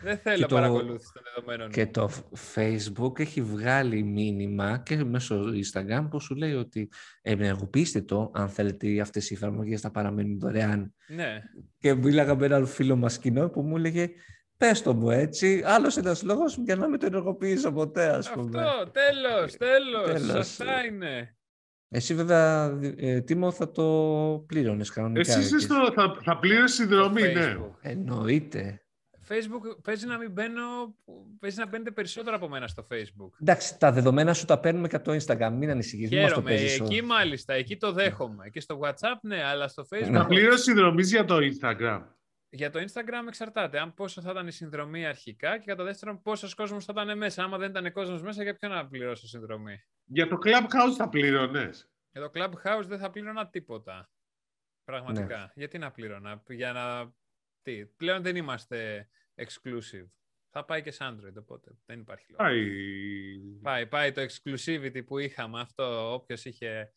Δεν θέλω παρακολούθηση των δεδομένων. Και το Facebook έχει βγάλει μήνυμα και μέσω Instagram που σου λέει ότι ενεργοποιήστε το αν θέλετε αυτές οι εφαρμογές να παραμένουν δωρεάν. Ναι. Και μίλαγα με έναν φίλο μας κοινό που μου έλεγε πες το μου έτσι, άλλος ένας λόγος για να μην το ενεργοποιήσω ποτέ, ας πούμε. Αυτό, τέλος, σωστά είναι. Εσύ βέβαια, Τίμο, θα το πλήρωνες κανονικά. Εσύ θα πλήρωσες συνδρομή, ναι. Εννοείται. Facebook, παίζει να μπαίνετε περισσότερο από μένα στο Facebook. Εντάξει, τα δεδομένα σου τα παίρνουμε και από το Instagram. Μην ανησυχείς. Χαίρομαι. Εκεί μάλιστα, εκεί το δέχομαι. Και στο WhatsApp, ναι, αλλά στο Facebook... Θα πλήρωσες συνδρομής για το Instagram. Για το Instagram εξαρτάται. Αν πόσο θα ήταν η συνδρομή αρχικά και κατά δεύτερον πόσος κόσμος θα ήταν μέσα. Άμα δεν ήταν κόσμος μέσα, για ποιο να πληρώσω συνδρομή. Για το Clubhouse θα πλήρωνες. Για το Clubhouse δεν θα πλήρωνα τίποτα. Πραγματικά. Ναι. Γιατί να πλήρωνα. Για να... Τι. Πλέον δεν είμαστε exclusive. Θα πάει και σε Android, οπότε δεν υπάρχει λόγο. Πάει το exclusivity που είχαμε αυτό. Όποιος είχε...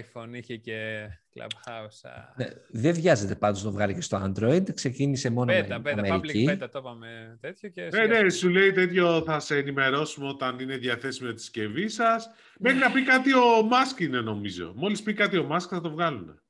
iPhone είχε και Clubhouse. Ναι, δεν βιάζεται πάντως να βγάλει και στο Android. Ξεκίνησε μόνο με Αμερική. Public beta, το είπαμε τέτοιο. Ναι, σου λέει τέτοιο θα σε ενημερώσουμε όταν είναι διαθέσιμη τη συσκευή σας. Μέχρι να πει κάτι ο Μάσκ είναι, νομίζω. Μόλις πει κάτι ο Μάσκ θα το βγάλουν.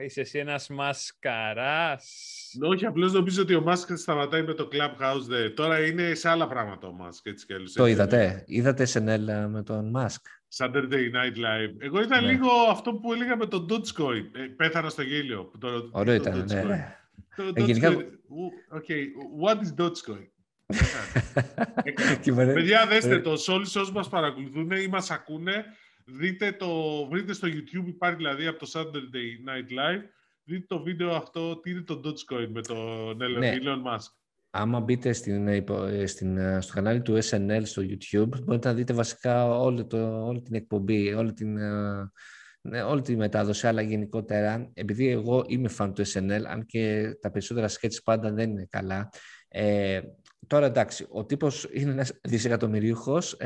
Είσαι εσύ ένας μασκαράς. Όχι, απλώς νομίζω ότι ο Μάσκ σταματάει με το Clubhouse. Τώρα είναι σε άλλα πράγματα ο Μάσκ. Το είδατε. Είδατε SNL με τον Μάσκ. Saturday Night Live. Εγώ είδα λίγο αυτό που έλεγα με τον Dogecoin. Πέθανα στο γέλιο. Ωραίο ήταν, ναι. Γενικά... Okay, what is Dogecoin? Παιδιά, δέστε το. Σε όλους όσους μας παρακολουθούν ή μας ακούνε, βρείτε στο YouTube, υπάρχει δηλαδή από το Saturday Night Live, δείτε το βίντεο αυτό, τι είναι το Dogecoin με τον Elon Musk. Άμα μπείτε στο κανάλι του SNL στο YouTube, μπορείτε να δείτε βασικά όλη την εκπομπή, όλη τη μετάδοση, αλλά γενικότερα, επειδή εγώ είμαι φαν του SNL, αν και τα περισσότερα σκέτς πάντα δεν είναι καλά. Τώρα εντάξει, ο τύπος είναι ένας δισεκατομμυρίουχος,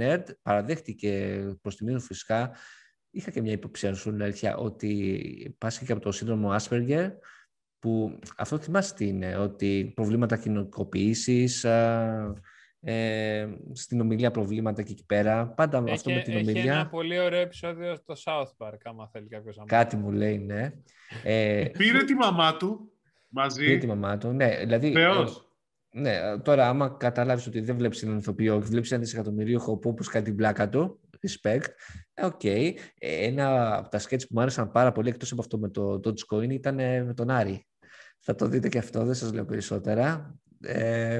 nerd, παραδέχτηκε προς τη μήνυμα φυσικά. Είχα και μια υποψία σου, αλήθεια, ότι πάσχει και από το σύνδρομο Asperger, που αυτό θυμάσαι τι είναι, ότι προβλήματα κοινωνικοποίησης, στην ομιλία προβλήματα και εκεί πέρα, πάντα αυτό με την ομιλία. Έχει ένα πολύ ωραίο επεισόδιο στο South Park, άμα θέλει κάποιος να... Κάτι μου λέει, ναι. Πήρε τη μαμά του μαζί. Πήρε τη μαμά του, ναι. Δηλαδή, ναι, τώρα άμα καταλάβεις ότι δεν βλέπεις έναν ηθοποιό, βλέπεις έναν δισεκατομμυρίουχο που όπως κάνει την πλάκα του, respect. Okay. Ένα από τα σκέτς που μου άρεσαν πάρα πολύ, εκτός από αυτό με το Dogecoin, ήταν με τον Άρη. Θα το δείτε και αυτό, δεν σας λέω περισσότερα,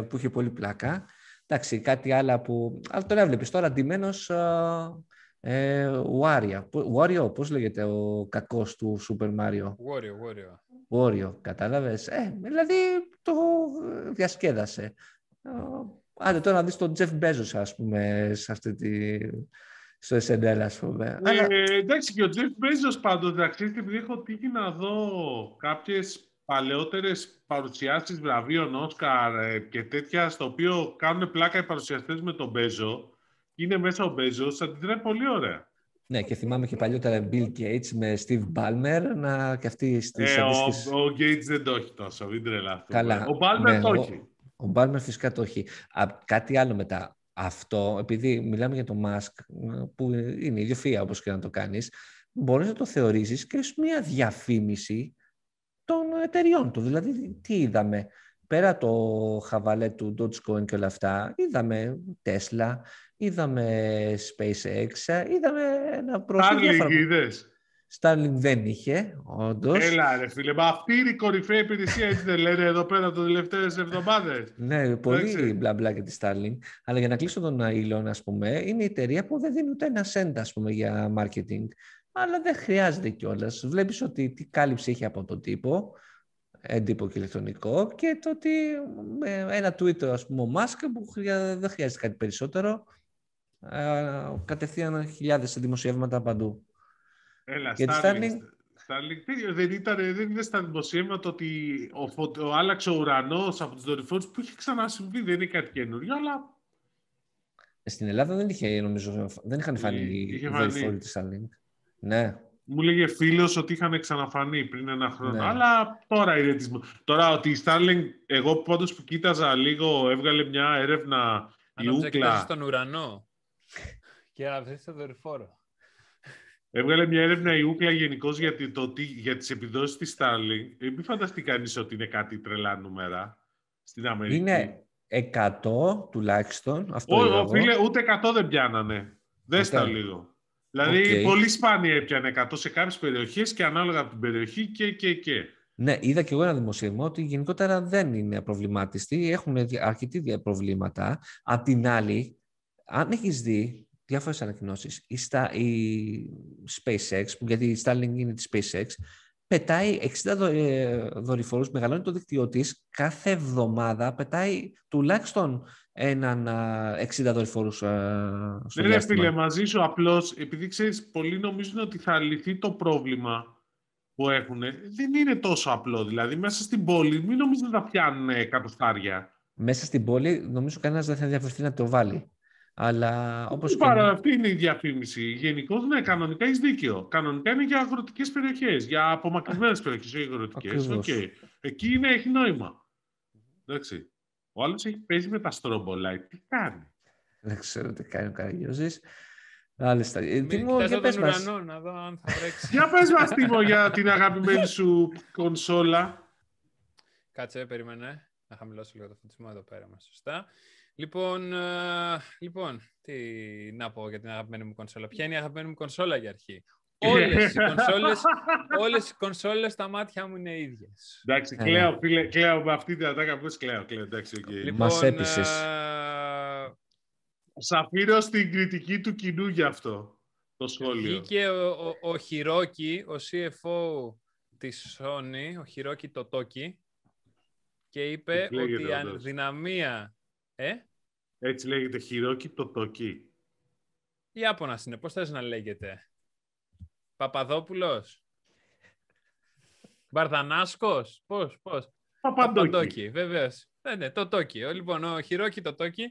που είχε πολύ πλάκα. Εντάξει, κάτι άλλο που... Αλλά τώρα βλέπεις, τώρα αντιμένος Wario, πώς λέγεται ο κακός του Super Mario. Wario, κατάλαβες. Δηλαδή το διασκέδασε. Άντε τώρα να δεις τον Jeff Bezos, ας πούμε, σε αυτή τη... στο SNL, ας πούμε. Εντάξει, και ο Τζεφ Μπέζος πάντοτε, επειδή έχω τύχει να δω κάποιες παλαιότερες παρουσιάσεις βραβείων Όσκαρ και τέτοια, στο οποίο κάνουν πλάκα οι παρουσιαστές με τον Μπέζο, είναι μέσα ο Μπέζος, αντιδράει πολύ ωραία. Ναι, και θυμάμαι και παλιότερα Bill Gates με Steve Ballmer, και αυτοί στις αντίστοιχες... Ο Gates δεν το έχει τόσο, μην τρελάτε. Ο Ballmer το έχει. Ο Ballmer φυσικά το έχει. Κάτι άλλο μετά. Αυτό, επειδή μιλάμε για το Musk, που είναι ιδιοφυΐα όπως και να το κάνεις, μπορείς να το θεωρήσεις και μια διαφήμιση των εταιριών του. Δηλαδή, τι είδαμε. πέρα το χαβαλέ του Dogecoin και όλα αυτά, είδαμε Tesla, είδαμε SpaceX, είδαμε ένα πρόσφυγμα. Starlink δεν είχε, όντως. Έλα ρε φίλε, μα αυτή είναι η κορυφαία υπηρεσία, έτσι δεν λένε εδώ πέρα από τις τελευταίες εβδομάδες. Ναι, πολύ μπλα μπλα για τη Starlink. Αλλά για να κλείσω τον Elon, ας πούμε, είναι η εταιρεία που δεν δίνει ούτε ένα σέντα, ας πούμε, για marketing. Αλλά δεν χρειάζεται κιόλας. Βλέπεις ότι τι κάλυψη έχει από τον τύπο, εντύπω και ηλεκτρονικό, και το ότι ένα tweet, ας πούμε, ο Musk, που δεν χρειάζεται κάτι περισσότερο, κατευθείαν χιλιάδες δημοσιεύματα παντού. Έλα, Starlink, δεν είναι στα δημοσιεύματα ότι άλλαξε ο ουρανός από τους δορυφόρους, που είχε ξανασυμβεί, δεν είναι κάτι καινούριο, αλλά... Στην Ελλάδα δεν είχε, νομίζω, δεν είχαν φανεί οι δορυφόροι της Starlink. Ναι. Μου λέγε φίλος ότι είχαν ξαναφανεί πριν ένα χρόνο, ναι. Αλλά τώρα είναι της... Τώρα ότι η Starlink, εγώ πάντως που κοίταζα λίγο, έβγαλε μια έρευνα η Ούκλα... στον ουρανό και αναψέξε τον δορυφόρο. Έβγαλε μια έρευνα η Ούκλα γενικώς για τις επιδόσεις της Starlink. Μην φανταστεί κανείς ότι είναι κάτι τρελά νούμερα στην Αμερική. Είναι 100 τουλάχιστον. Αυτό φίλε, ούτε 100 δεν πιάνανε. Δέστα λίγο. Δηλαδή πολύ σπάνια έπιανε 100 σε κάποιες περιοχές και ανάλογα από την περιοχή και. Ναι, είδα και εγώ ένα δημοσίευμα ότι γενικότερα δεν είναι προβληματιστή. Έχουν αρκετή προβλήματα. Απ' την άλλη, αν έχεις δει διάφορες ανακοινώσεις, η SpaceX, γιατί η Starlink είναι τη SpaceX, πετάει 60 δορυφόρους, μεγαλώνει το δίκτυό της, κάθε εβδομάδα πετάει τουλάχιστον έναν 60 δορυφόρους στο διάστημα. Ναι, φίλε, μαζί σου απλώς, επειδή ξέρεις, πολλοί νομίζουν ότι θα λυθεί το πρόβλημα που έχουν. Δεν είναι τόσο απλό, δηλαδή, μέσα στην πόλη, μην νομίζουν να πιάνουν εκατοστάρια. Μέσα στην πόλη, νομίζω κανένας δεν θα διαφερθεί να το βάλει. Αλλά όπως αυτή είναι η διαφήμιση. Γενικώς, ναι, κανονικά έχεις δίκιο. Κανονικά είναι για αγροτικές περιοχές, για απομακρυσμένες περιοχές, όχι αγροτικές. Okay. Εκεί είναι, έχει νόημα. Εντάξει. Ο άλλος έχει παίζει με τα στρομπολά. Τι κάνει. Δεν ξέρω τι κάνει ο Καραγιώζης. Τίμω, για πες μας. Για πες μας, Τίμω, για την αγαπημένη σου κονσόλα. Κάτσε, περίμενε. Να χαμηλώσω λίγο το φωτισμό εδώ πέρα μας. Σωστά. Λοιπόν, τι να πω για την αγαπημένη μου κονσόλα. Ποια είναι η αγαπημένη μου κονσόλα για αρχή? Όλες οι κονσόλες στα μάτια μου είναι ίδιες. Εντάξει, κλαίω με αυτή την ατάκα που κλαίω, εντάξει, okay. Λοιπόν, μας έπεισες. Σαφίρω στην κριτική του κοινού γι' αυτό το σχόλιο. Βγήκε ο Χιρόκι, ο CFO της Sony, ο Χιρόκι Τοτόκι, και είπε ότι η αδυναμία... Έτσι λέγεται, Χιρόκι Τοτόκι. Ιάπωνας είναι, πώς θες να λέγεται? Παπαδόπουλος? Μπαρδανάσκος? Πώς? Παπαντόκι, βεβαίως. Ναι, Τοτόκι. Λοιπόν, ο Χιρόκι Τοτόκι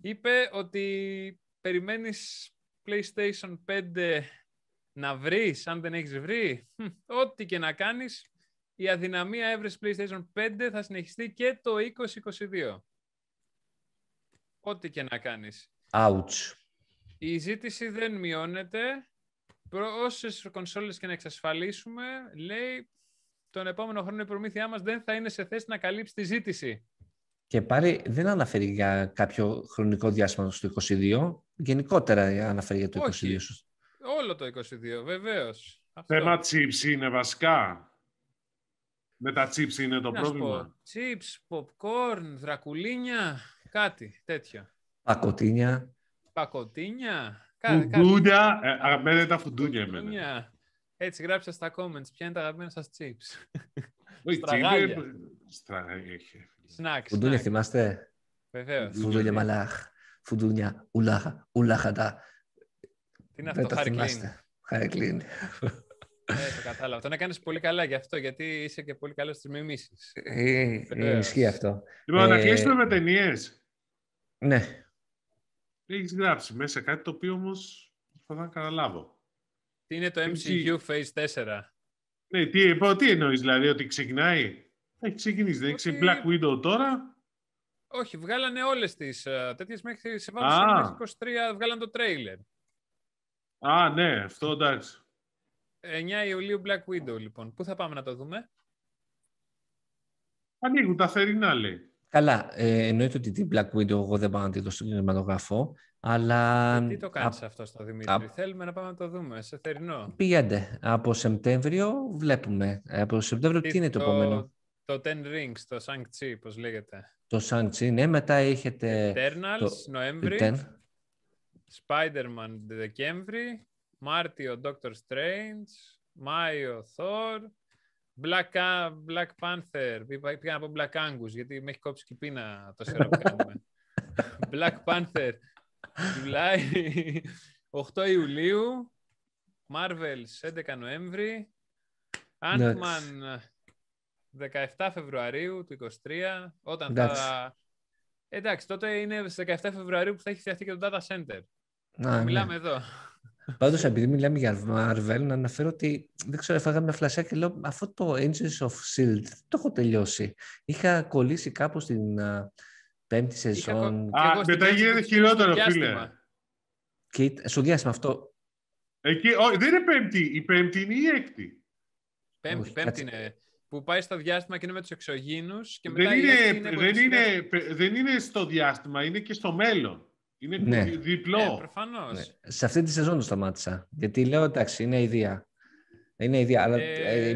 είπε ότι περιμένεις PlayStation 5 να βρεις, αν δεν έχεις βρει, ό,τι και να κάνεις, η αδυναμία έβρεση PlayStation 5 θα συνεχιστεί και το 2022. Ό,τι και να κάνεις. Ouch. Η ζήτηση δεν μειώνεται. Όσες κονσόλες και να εξασφαλίσουμε, λέει, τον επόμενο χρόνο η προμήθειά μας δεν θα είναι σε θέση να καλύψει τη ζήτηση. Και πάλι δεν αναφέρει για κάποιο χρονικό διάστημα στο 22. Γενικότερα αναφέρει για το 22. Όλο το 22, βεβαίως. Θέμα chips είναι βασικά. Με τα chips είναι το πρόβλημα. Chips, popcorn, δρακουλίνια... Κάτι τέτοιο. Πακοτίνια. Φουντούνια. Αγαπημένα τα φουντούνια εμένα. Έτσι γράψα στα comments. Ποια είναι τα αγαπημένα σας chips? Στραγάλια. Σνακ. Φουντούνια θυμάστε? Βεβαίως. Φουντούνια μαλάχ. Φουντούνια ουλάχατα. Τι είναι αυτό, Χαρικλίν. Το κατάλαβα. Τον έκανες πολύ καλά γι' αυτό, γιατί είσαι και πολύ καλός στις μιμήσεις. Ισχύει αυτό. Λοιπόν, να κλείσουμε με ταινίες. Ναι. Έχεις γράψει μέσα κάτι το οποίο όμως θα καταλάβω. Τι είναι το MCU Phase 4? Ναι, τι εννοείς δηλαδή, ότι ξεκινάει? Έχει ξεκινήσει, δεν έχει Black Widow τώρα. Όχι, βγάλανε όλες τις τέτοιες μέχρι σε βάθος 23, βγάλανε το τρέιλερ. Α, ναι, αυτό εντάξει. 9 Ιουλίου Black Widow, λοιπόν. Πού θα πάμε να το δούμε? Ανοίγουν τα θερινά, λέει. Καλά, εννοείται ότι την Black Widow εγώ δεν πάω να τη δω στον κινηματογράφο, αλλά... Τι το κάνεις αυτό στο Δημήτρη, θέλουμε να πάμε να το δούμε, σε θερινό. Πήγαινε, από Σεπτέμβριο βλέπουμε. Από Σεπτέμβριο τι είναι το επόμενο. Το Ten Rings, το Shang-Chi, πώς λέγεται. Το Shang-Chi, ναι, μετά έχετε... Eternals, το... Νοέμβρη, Spider-Man, Δεκέμβρη, Μάρτιο, Doctor Strange, Μάιο, Thor... Black Panther, πήγα να πω Black Angus, γιατί με έχει κόψει και πείνα το σειρά που κάνουμε. Black Panther, July, 8 Ιουλίου, Marvels, 11 Νοέμβρη, Ant-Man, 17 Φεβρουαρίου του 2023, όταν θα... Εντάξει, τότε είναι στις 17 Φεβρουαρίου που θα έχει φτιαχτεί και το Data Center. Μιλάμε εδώ. Πάντως, επειδή μιλάμε για Marvel, να αναφέρω ότι δεν ξέρω, έφαγα μια φλασιά και λέω αυτό το Angels of S.H.I.E.L.D. το έχω τελειώσει. Είχα κολλήσει κάπου στην πέμπτη σεζόν. Μετά γίνεται χειρότερο, φίλε. Και στο διάστημα αυτό. Εκεί, δεν είναι πέμπτη. Η πέμπτη είναι η έκτη. Πέμπτη είναι. Που πάει στο διάστημα και είναι με τους εξωγήινους. Δεν είναι στο διάστημα, είναι και στο μέλλον. Είναι διπλό. Ναι. Σε αυτή τη σεζόν το σταμάτησα. Γιατί λέω εντάξει, είναι ιδέα. Είναι ιδέα, αλλά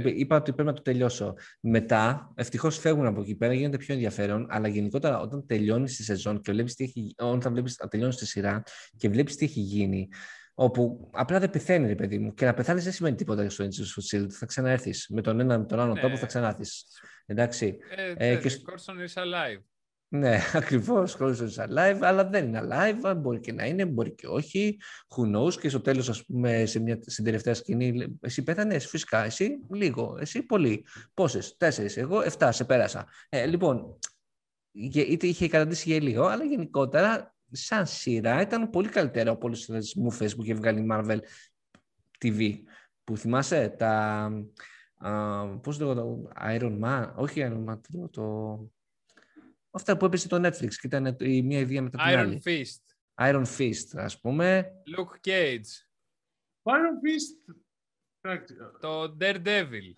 είπα ότι πρέπει να το τελειώσω. Μετά, ευτυχώς φεύγουν από εκεί πέρα, γίνεται πιο ενδιαφέρον. Αλλά γενικότερα, όταν τελειώνεις τη σεζόν και βλέπεις τι έχει, όταν τελειώνεις τη σειρά και βλέπεις τι έχει γίνει, όπου απλά δεν πεθαίνει, ρε παιδί μου. Και να πεθάνεις δεν σημαίνει τίποτα στο Angels of S.H.I.E.L.D. Θα ξαναέρθεις. Με τον ένα με τον άλλο τόπο θα ξανάρθεις. Εντάξει. Corson is alive. Ναι, ακριβώς, χωρίς alive, αλλά δεν είναι alive, μπορεί και να είναι, μπορεί και όχι, who knows, και στο τέλος, ας πούμε, στην τελευταία σκηνή, εσύ πέθανες, φυσικά, εσύ λίγο, εσύ πολύ, πόσες, 4, εγώ 7, σε πέρασα. Λοιπόν, είτε είχε κρατήσει για λίγο, αλλά γενικότερα, σαν σειρά, ήταν πολύ καλύτερα από όλες τις μούφες που είχε βγάλει η Marvel TV, που θυμάσαι, τα, πώς λέγω, το Iron Man, όχι Iron Man, το... Αυτά που έπεσε το Netflix και ήταν η μία ιδέα μετά την άλλη. Iron Fist, ας πούμε. Luke Cage. Iron Fist. Το Daredevil.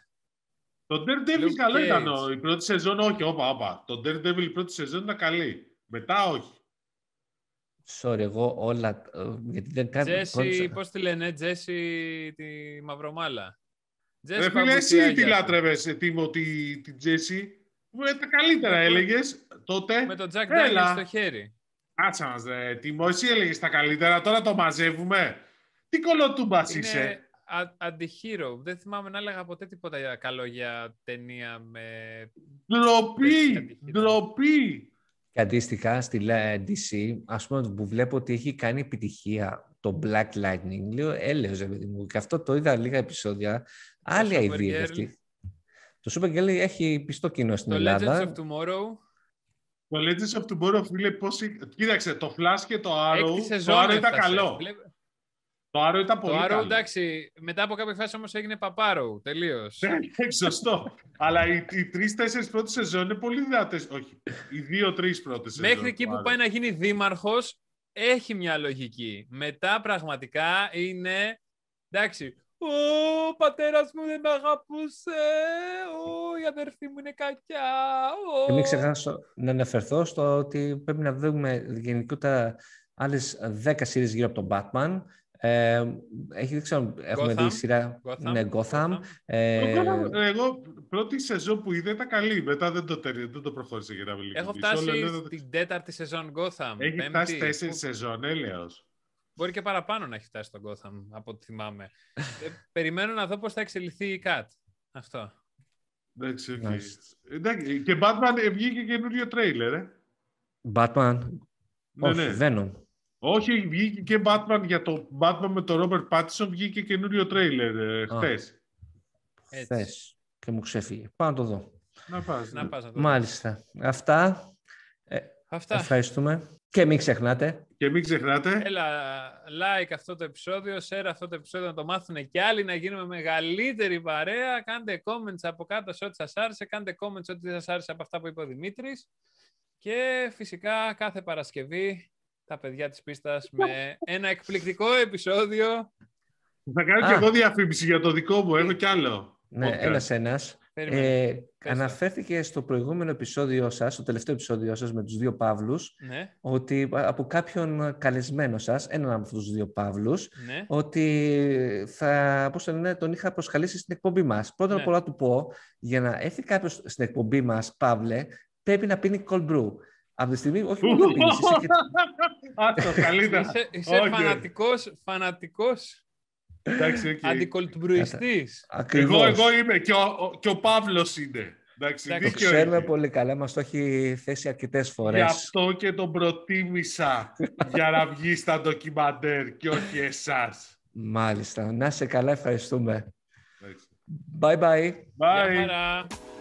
Το Daredevil Luke καλό Cage. Ήταν η πρώτη σεζόν, όχι, όπα. Το Daredevil η πρώτη σεζόν ήταν καλή. Μετά όχι. Sorry, εγώ όλα... Γιατί δεν Jesse, πώς τη λένε, Jesse τη Μαυρομάλα. Ρε φίλε, εσύ τη λάτρευες, Τίμο, τη Jesse. Τα καλύτερα έλεγες τότε. Με τον Jack Daniels στο χέρι. Κάτσα μας, Τίμο, εσύ έλεγες τα καλύτερα, τώρα το μαζεύουμε. Τι κολοτούμπας είσαι. Αντιχείρο. Δεν θυμάμαι να έλεγα ποτέ τίποτα καλό για ταινία με... Ντροπή. Και αντίστοιχα στη DC, ας πούμε, που βλέπω ότι έχει κάνει επιτυχία το Black Lightning. Λέω, έλεος, παιδί μου. Και αυτό το είδα λίγα επεισόδια. Άλλη ιδέα αυτή. Το Supergirl έχει πιστό κοινό στην Ελλάδα. Το Legends of Tomorrow. Το Legends of Tomorrow, φίλε, πώς... Κοίταξε, το Flash και το Arrow. Το Arrow ήταν καλό. Το Arrow ήταν πολύ καλό. Το Arrow, εντάξει, μετά από κάποια φάση όμως έγινε Παπάρο, τελείως. Σωστό. Αλλά οι 3-4 πρώτες σεζόν είναι πολύ δυνατές. Όχι, οι 2-3 πρώτες σεζόν. Μέχρι εκεί που πάει να γίνει δήμαρχος, έχει μια λογική. Μετά πραγματικά είναι... Εντάξει. Ο πατέρας μου δεν με αγαπούσε, η αδερφή μου είναι κακιά. Και μην ξεχάσω να αναφερθώ στο ότι πρέπει να δούμε γενικότερα άλλες 10 σειρές γύρω από τον Batman. Δεν ξέρω, έχουμε δει σειρά Gotham. Εγώ πρώτη σεζόν που είδα ήταν καλή, μετά δεν το προχώρησε για να μιλήσω. Έχω φτάσει στην 4η σεζόν Gotham. Έχει φτάσει 4 σεζόν, έλεος. Μπορεί και παραπάνω να έχει φτάσει στον Gotham, από ό,τι θυμάμαι. Περιμένω να δω πώς θα εξελιχθεί η Cat. Αυτό. Εντάξει, εντάξει. Και Batman βγήκε καινούριο τρέιλερ, Batman. Ναι, όχι, ναι. Venom. Όχι, βγήκε και Batman για το Batman με τον Robert Pattinson, βγήκε καινούριο τρέιλερ χθες. Και μου ξέφυγε. Πάω να το δω. Να πας. Μάλιστα. Αυτά. Ευχαριστούμε. Και μην ξεχνάτε. Έλα, like αυτό το επεισόδιο, share αυτό το επεισόδιο, να το μάθουν και άλλοι, να γίνουμε μεγαλύτερη παρέα. Κάντε comments από κάτω σε ό,τι σας άρεσε. Κάντε comments ό,τι σας άρεσε από αυτά που είπε ο Δημήτρης. Και φυσικά κάθε Παρασκευή τα παιδιά της πίστας με ένα εκπληκτικό επεισόδιο. Θα κάνω και εγώ διαφήμιση για το δικό μου, έχω κι άλλο. Ναι, ένας. Αναφέρθηκε στο προηγούμενο επεισόδιο σας, στο τελευταίο επεισόδιο σας με τους δύο Παύλους, ναι, ότι από κάποιον καλεσμένο σας, έναν από τους δύο Παύλους, ναι, ότι θα, πώς είναι, τον είχα προσκαλέσει στην εκπομπή μας. Πρώτα απ' όλα του πω, για να έρθει κάποιος στην εκπομπή μας, Παύλε, πρέπει να πίνει cold brew. Από τη στιγμή, όχι μόνο πίνεις. Είσαι φανατικός. Αντικολτμπρουιστής. Εγώ είμαι και ο Παύλος είναι. Το ξέρουμε πολύ καλά, μας το έχει θέσει αρκετές φορές. Γι' αυτό και τον προτίμησα για να βγει στα ντοκιμαντέρ και όχι εσάς. Μάλιστα. Να είσαι καλά, ευχαριστούμε. Bye bye.